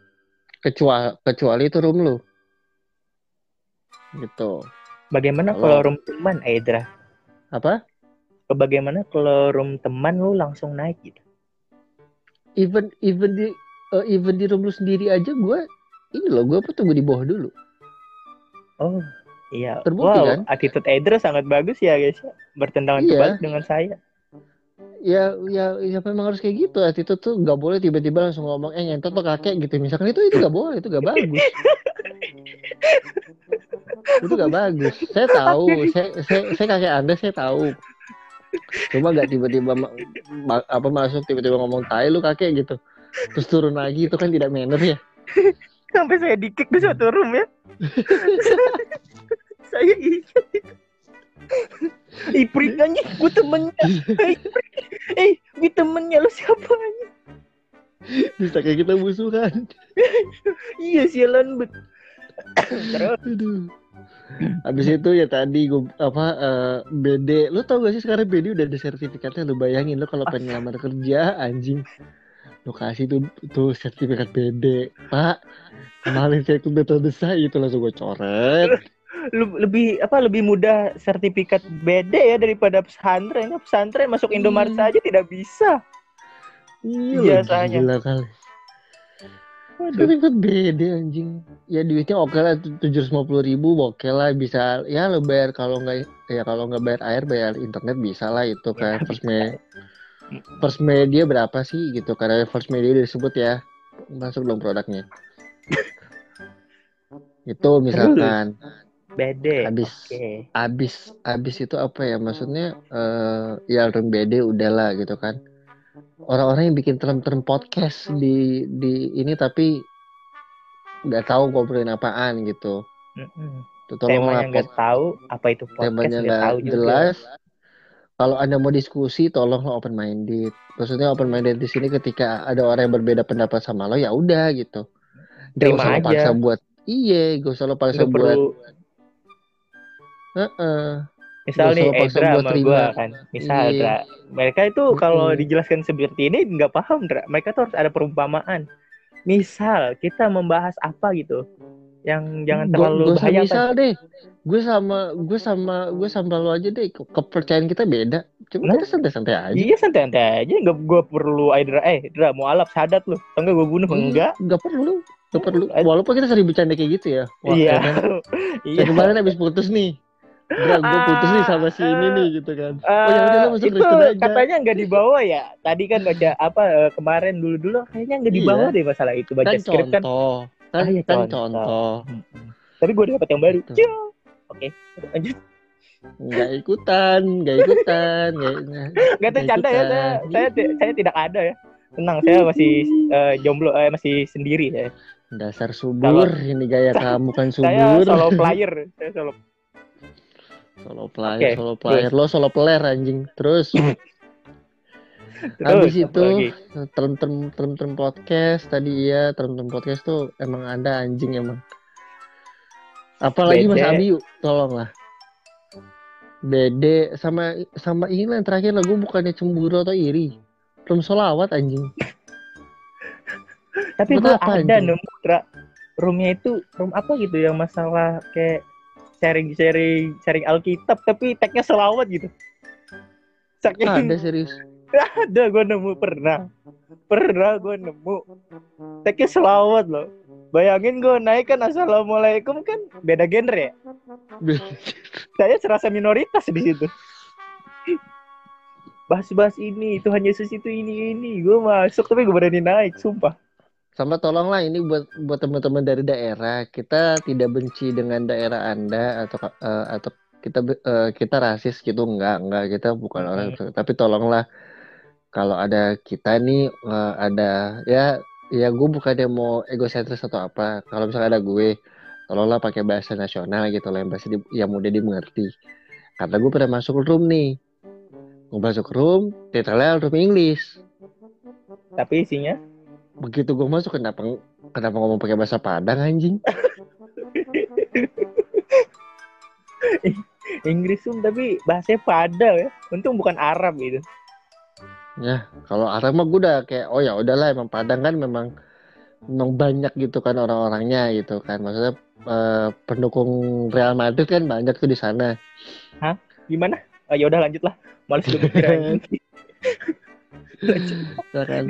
Kecuali itu room lo. Gitu. Bagaimana kalau room teman, Aedra? Apa? Bagaimana kalau room teman lo langsung naik gitu? Even di room lo sendiri aja gue ini lo gue tunggu di bawah dulu. Oh. Iya, terbukti, wow, kan? Attitude Edra sangat bagus ya guys, bertentangan kebalik dengan saya. Ya, memang harus kayak gitu. Attitude tuh nggak boleh tiba-tiba langsung ngomong ngentot lo kakek gitu. Misalkan itu nggak boleh, itu nggak bagus. Itu nggak bagus. Saya tahu, saya kakek Anda, saya tahu. Cuma nggak tiba-tiba apa masuk tiba-tiba ngomong tai lu kakek gitu, terus turun lagi, itu kan tidak manner ya. Sampai saya di-kick di suatu room ya. Saya ingat itu. Iprik nanya, gue temennya. Gue temennya, lo siapa aja? Bisa kayak kita musuhan. Iya, sialan bet. Terus. Aduh. Abis itu ya tadi gue BD. Lo tau gak sih sekarang BD udah ada sertifikatnya. Lo bayangin lo kalau pengen ngelamar kerja, anjing. Lo kasih tuh sertifikat BD. Pak, kenalin saya ke metode saya. Itu langsung gue coret. Lebih mudah sertifikat BD ya daripada pesantren. Pesantren masuk Indomaret saja tidak bisa. Iya, gila kali. Sertifikat BD anjing. Ya duitnya oke lah, 750.000 oke lah, bisa. Ya lo bayar, kalau nggak bayar air, bayar internet bisa lah itu kan. First media berapa sih gitu, karena first media udah disebut ya, masuk dong produknya. Itu misalkan BD abis itu apa ya maksudnya, ya room BD udahlah gitu kan. Orang-orang yang bikin term-term podcast di ini tapi nggak tahu ngobrolin apaan gitu. Temanya nggak tahu apa itu podcast, nggak tahu jelas juga. Kalau Anda mau diskusi, tolonglah open minded. Maksudnya open minded di sini ketika ada orang yang berbeda pendapat sama lo, ya udah gitu. Gak usah lo paksa buat. Iya, gak usah lo paksa buat. Misal nih, Edra sama gue kan. Misal, Edra, mereka itu kalau dijelaskan seperti ini nggak paham, Edra. Mereka tuh harus ada perumpamaan. Misal kita membahas apa gitu, yang jangan terlalu bahaya. Misal deh, gue sama lo aja deh, kepercayaan kita beda. Cuma kita santai-santai aja. Iya, santai-santai aja. Nggak gue perlu Dra mau alap sadat lo, enggak gue bunuh. Enggak. Nggak perlu. Walaupun kita sering bercanda kayak gitu ya. Iya. Iya. Kemarin abis putus nih, Dra, gue putus nih sama si ini nih gitu kan. Itu katanya nggak dibawa ya. Tadi kan baca kemarin dulu kayaknya nggak dibawa deh masalah itu, baca skrip kan. Contoh. Tapi gue dapat yang baru. Oke, lanjut. Nggak ikutan. Nggak tercanda ya, saya tidak ada ya. Tenang, saya masih jomblo, masih sendiri ya. Dasar subur, ini gaya kamu kan subur. Saya solo player. Lo solo player anjing. Terus. Habis itu term-term podcast tadi ya, term-term podcast tuh emang Anda anjing emang. Apalagi Mas Abiyu, tolonglah. BD sama ini yang terakhir lah, gue bukannya cemburu atau iri. Term solawat anjing. Tapi gue ada nemu roomnya itu, room apa gitu yang masalah kayak sharing Alkitab tapi tagnya solawat gitu. Ada serius. Ada, gue nemu pernah gue nemu tagnya selawat loh. Bayangin gue naik kan assalamualaikum kan beda genre ya. Saya serasa minoritas di situ. Bahas ini Tuhan Yesus itu ini gue masuk tapi gue berani naik sumpah. Sama tolonglah ini buat teman-teman dari daerah, kita tidak benci dengan daerah Anda atau kita rasis gitu, enggak kita bukan orang. Tapi tolonglah. Kalau ada kita nih, ada ya gue bukannya mau egosentris atau apa. Kalau misalnya ada gue, tolonglah pakai bahasa nasional gitu lah, bahasa yang mudah dimengerti. Karena gue pernah masuk room nih. Gue masuk room, titelnya room English. Tapi isinya? Begitu gue masuk, kenapa ngomong pakai bahasa Padang anjing? Inggris Sum, tapi bahasanya pada ya. Untung bukan Arab itu. Ya, kalau Arab mah gue udah kayak oh ya udahlah, emang Padang kan memang banyak gitu kan orang-orangnya gitu kan. Maksudnya pendukung Real Madrid kan banyak tuh di sana. Hah? Gimana? Oh, ya udah lanjut lah. Males gue pikirin. Kan.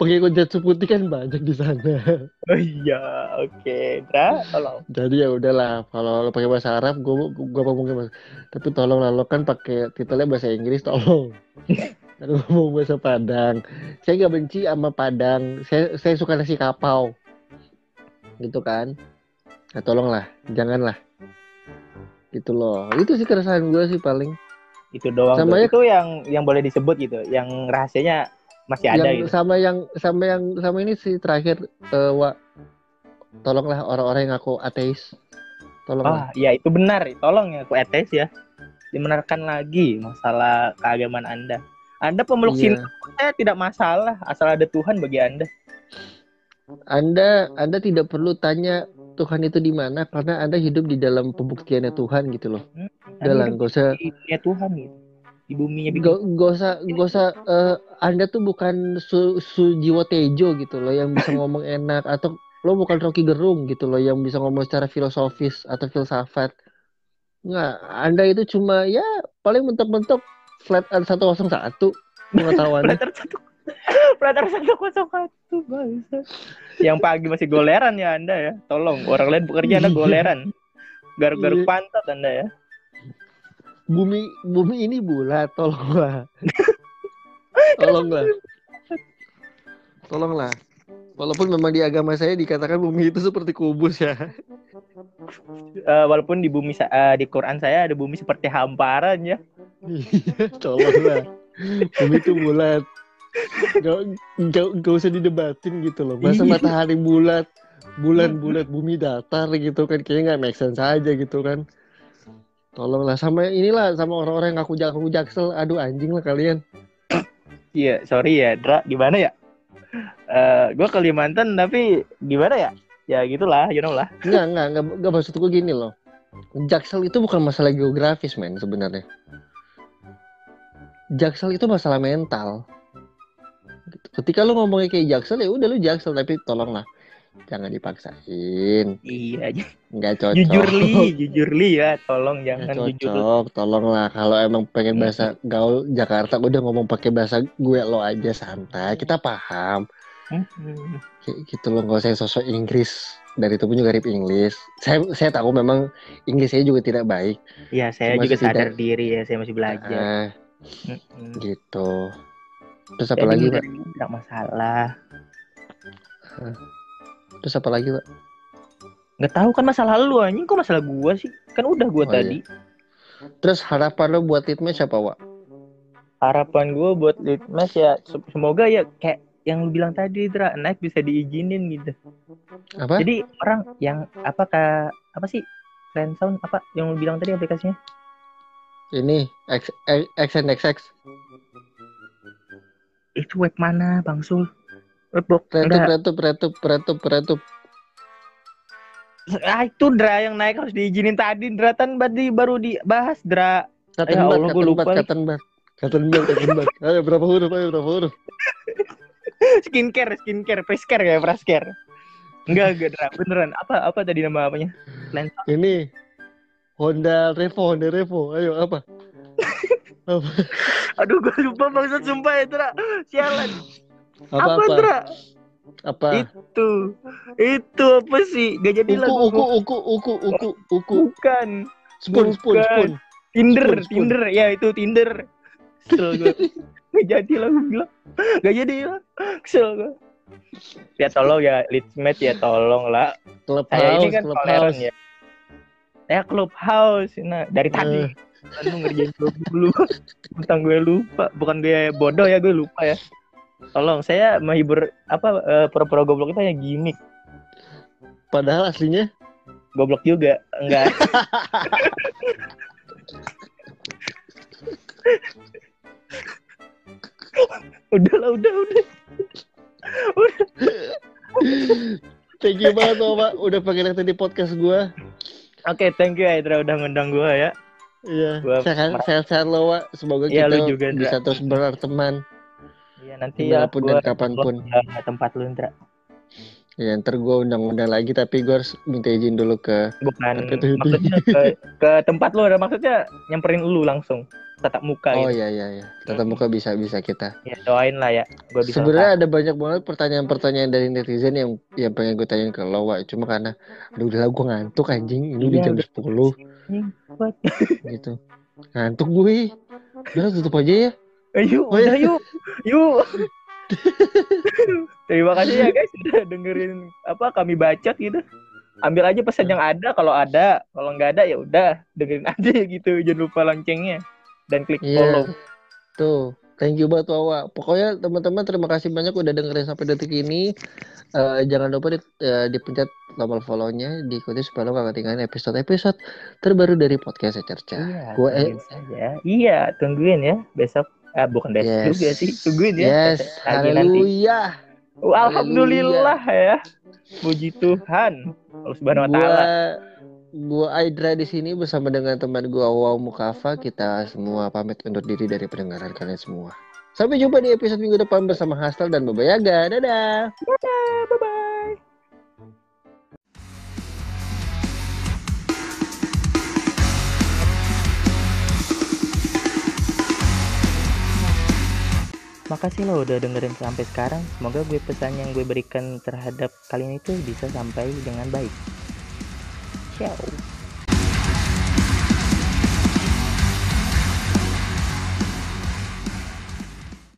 Pengikut Jatsu Putih kan banyak di sana. Oh iya, oke. Dra, tolong. Jadi ya udahlah, kalau lo pakai bahasa Arab, gue ngomong bahasa. Tapi tolong lo kan pakai titelnya bahasa Inggris, tolong. Lalu ngomong bahasa Padang. Saya nggak benci sama Padang. Saya suka nasi kapau, gitu kan? Nah, tolonglah, janganlah. Gitu loh. Itu sih keresahan gue sih paling. Itu doang. Sama itu yang boleh disebut gitu, yang rahasianya masih ada yang, gitu. Sama ini sih terakhir, tolonglah orang-orang yang ngaku ateis. Tolonglah. Oh, ya itu benar. Tolong yang ngaku ateis ya. Dibenarkan lagi masalah keagamaan Anda. Anda pemeluk Hindu, tidak masalah asal ada Tuhan bagi Anda. Anda tidak perlu tanya Tuhan itu di mana karena Anda hidup di dalam pembuktiannya Tuhan gitu loh. Dalam gosa ya Tuhan gitu. Di buminya gosa Anda tuh bukan Sujiwo Tejo gitu loh yang bisa ngomong enak, atau lo bukan Rocky Gerung gitu loh yang bisa ngomong secara filosofis atau filsafat. Nggak, Anda itu cuma ya paling mentok-mentok flat 101 pengetahuannya. Prater 101 bangsa. Yang pagi masih goleran ya Anda ya. Tolong, orang lain bekerja Anda goleran. Garuk-garuk pantat Anda ya. Bumi ini bulat, tolonglah. Tolonglah. Walaupun memang di agama saya dikatakan bumi itu seperti kubus ya. Walaupun di bumi di Quran saya ada bumi seperti hamparan ya. Tolonglah. Bumi itu bulat. Gak usah didebatin gitu loh. Masa matahari bulat, bulan-bulat, bumi datar gitu kan. Kayaknya gak make sense aja gitu kan. Tolonglah, sama orang-orang yang ngaku jaksel. Aduh anjing lah kalian. Iya, sorry ya Dra, gimana ya, gue Kalimantan tapi gimana ya. Ya gitulah, you know lah. Enggak, maksud gue gini loh, jaksel itu bukan masalah geografis men sebenarnya. Jaksel itu masalah mental. Ketika lu ngomongnya kayak jaksel, ya udah lu jaksel, tapi tolonglah jangan dipaksain. Iya, nggak cocok. Jujurli ya, tolong jangan cocok, jujur. Tolonglah kalau emang pengen bahasa gaul Jakarta, udah ngomong pakai bahasa gue lo aja santai, kita paham. Gitu lo, nggak usah sosok Inggris. Dari itu pun juga rip Inggris. Saya tahu memang Inggris saya juga tidak baik. Iya, saya cuma juga sadar diri ya, saya masih belajar. Gitu. Terus apa lagi, Pak? Enggak masalah. Terus apa lagi, Pak? Enggak tahu kan masalah lu anjing, kok masalah gua sih? Kan udah gua tadi. Iya. Terus harapan lu buat Litmatch apa, Wak? Harapan gua buat Litmatch ya semoga ya kayak yang lu bilang tadi, Dra, naik bisa diizinin gitu. Apa? Jadi orang yang apa sih? Trend sound apa yang lu bilang tadi aplikasinya? Ini XNXX. Itu web mana Bang Sul? Retup. Ah itu Dra yang naik harus diizinin tadi Dra, baru dibahas Dra. Ya Allah gue lupa. Katenbat. Ayo berapa huruf? Skincare, fresh care. Enggak Dra, beneran. Apa tadi nama apanya? Lentok. Ini Honda Revo. Ayo apa? Aduh gue lupa maksud sumpah ya Tra. Sialan. Apa Tra? Apa? Itu apa sih? Gak jadi lagu. Uku. Bukan. Spoon. Tinder. Ya itu Tinder. Kesel gue. Gak jadi lagu bilang. Gak jadi ya. Kesel gue. Ya tolong ya Litmatch ya tolong lah. Saya ini kan toleran ya. Ya Clubhouse. Nah dari tadi. Lu ngerjain gue dulu. Tentang gue lupa. Bukan gue bodoh ya, gue lupa ya. Tolong, saya menghibur pura-pura goblok itu hanya gimmick. Padahal aslinya goblok juga. Enggak. Udah. Thank you banget Pak, udah pakai tadi podcast gue. Oke, thank you Aidra udah ngundang gue ya. Iya. Sehat-sehat lo, Wak. Semoga ya, kita juga, bisa terus berteman. Iya, nanti ya pun dan kapanpun. Tempat lu, Indra. Ya, ntar gue undang-undang lagi, tapi gue harus minta izin dulu ke... Bukan, maksudnya ke tempat lo, maksudnya nyamperin lu langsung, tatap muka gitu. Oh iya, tatap muka bisa kita. Ya, doain lah ya. Sebenarnya ada banyak banget pertanyaan-pertanyaan dari netizen yang pengen gue tanyain ke lo, Wak. Cuma karena, udah lah gue ngantuk anjing, ini udah jam 10. Gitu. Ngantuk gue, udah tutup aja ya. Yuk. Terima kasih ya guys udah dengerin kami bacot gitu. Ambil aja pesan yang ada, kalau enggak ada ya udah dengerin aja gitu. Jangan lupa loncengnya dan klik follow. Tuh, thank you banget Wawa. Pokoknya teman-teman terima kasih banyak udah dengerin sampai detik ini. Jangan lupa dipencet tombol follow-nya, diikuti supaya lo gak ketinggalan episode-episode terbaru dari podcast Secercah. Iya, tungguin ya besok. Bukan dari juga sih, tungguin ya. Yes, haleluya. Alhamdulillah ya. Puji Tuhan. Allah Subhanahu wa taala. Gua Aidra di sini bersama dengan teman gua Wawa Mukhafa. Kita semua pamit undur diri dari pendengaran kalian semua. Sampai jumpa di episode minggu depan bersama Hasel dan Baba Yaga. Dadah. Dadah, bye-bye. Makasih lo udah dengerin sampai sekarang. Semoga pesan yang gue berikan terhadap kalian itu bisa sampai dengan baik. Ciao.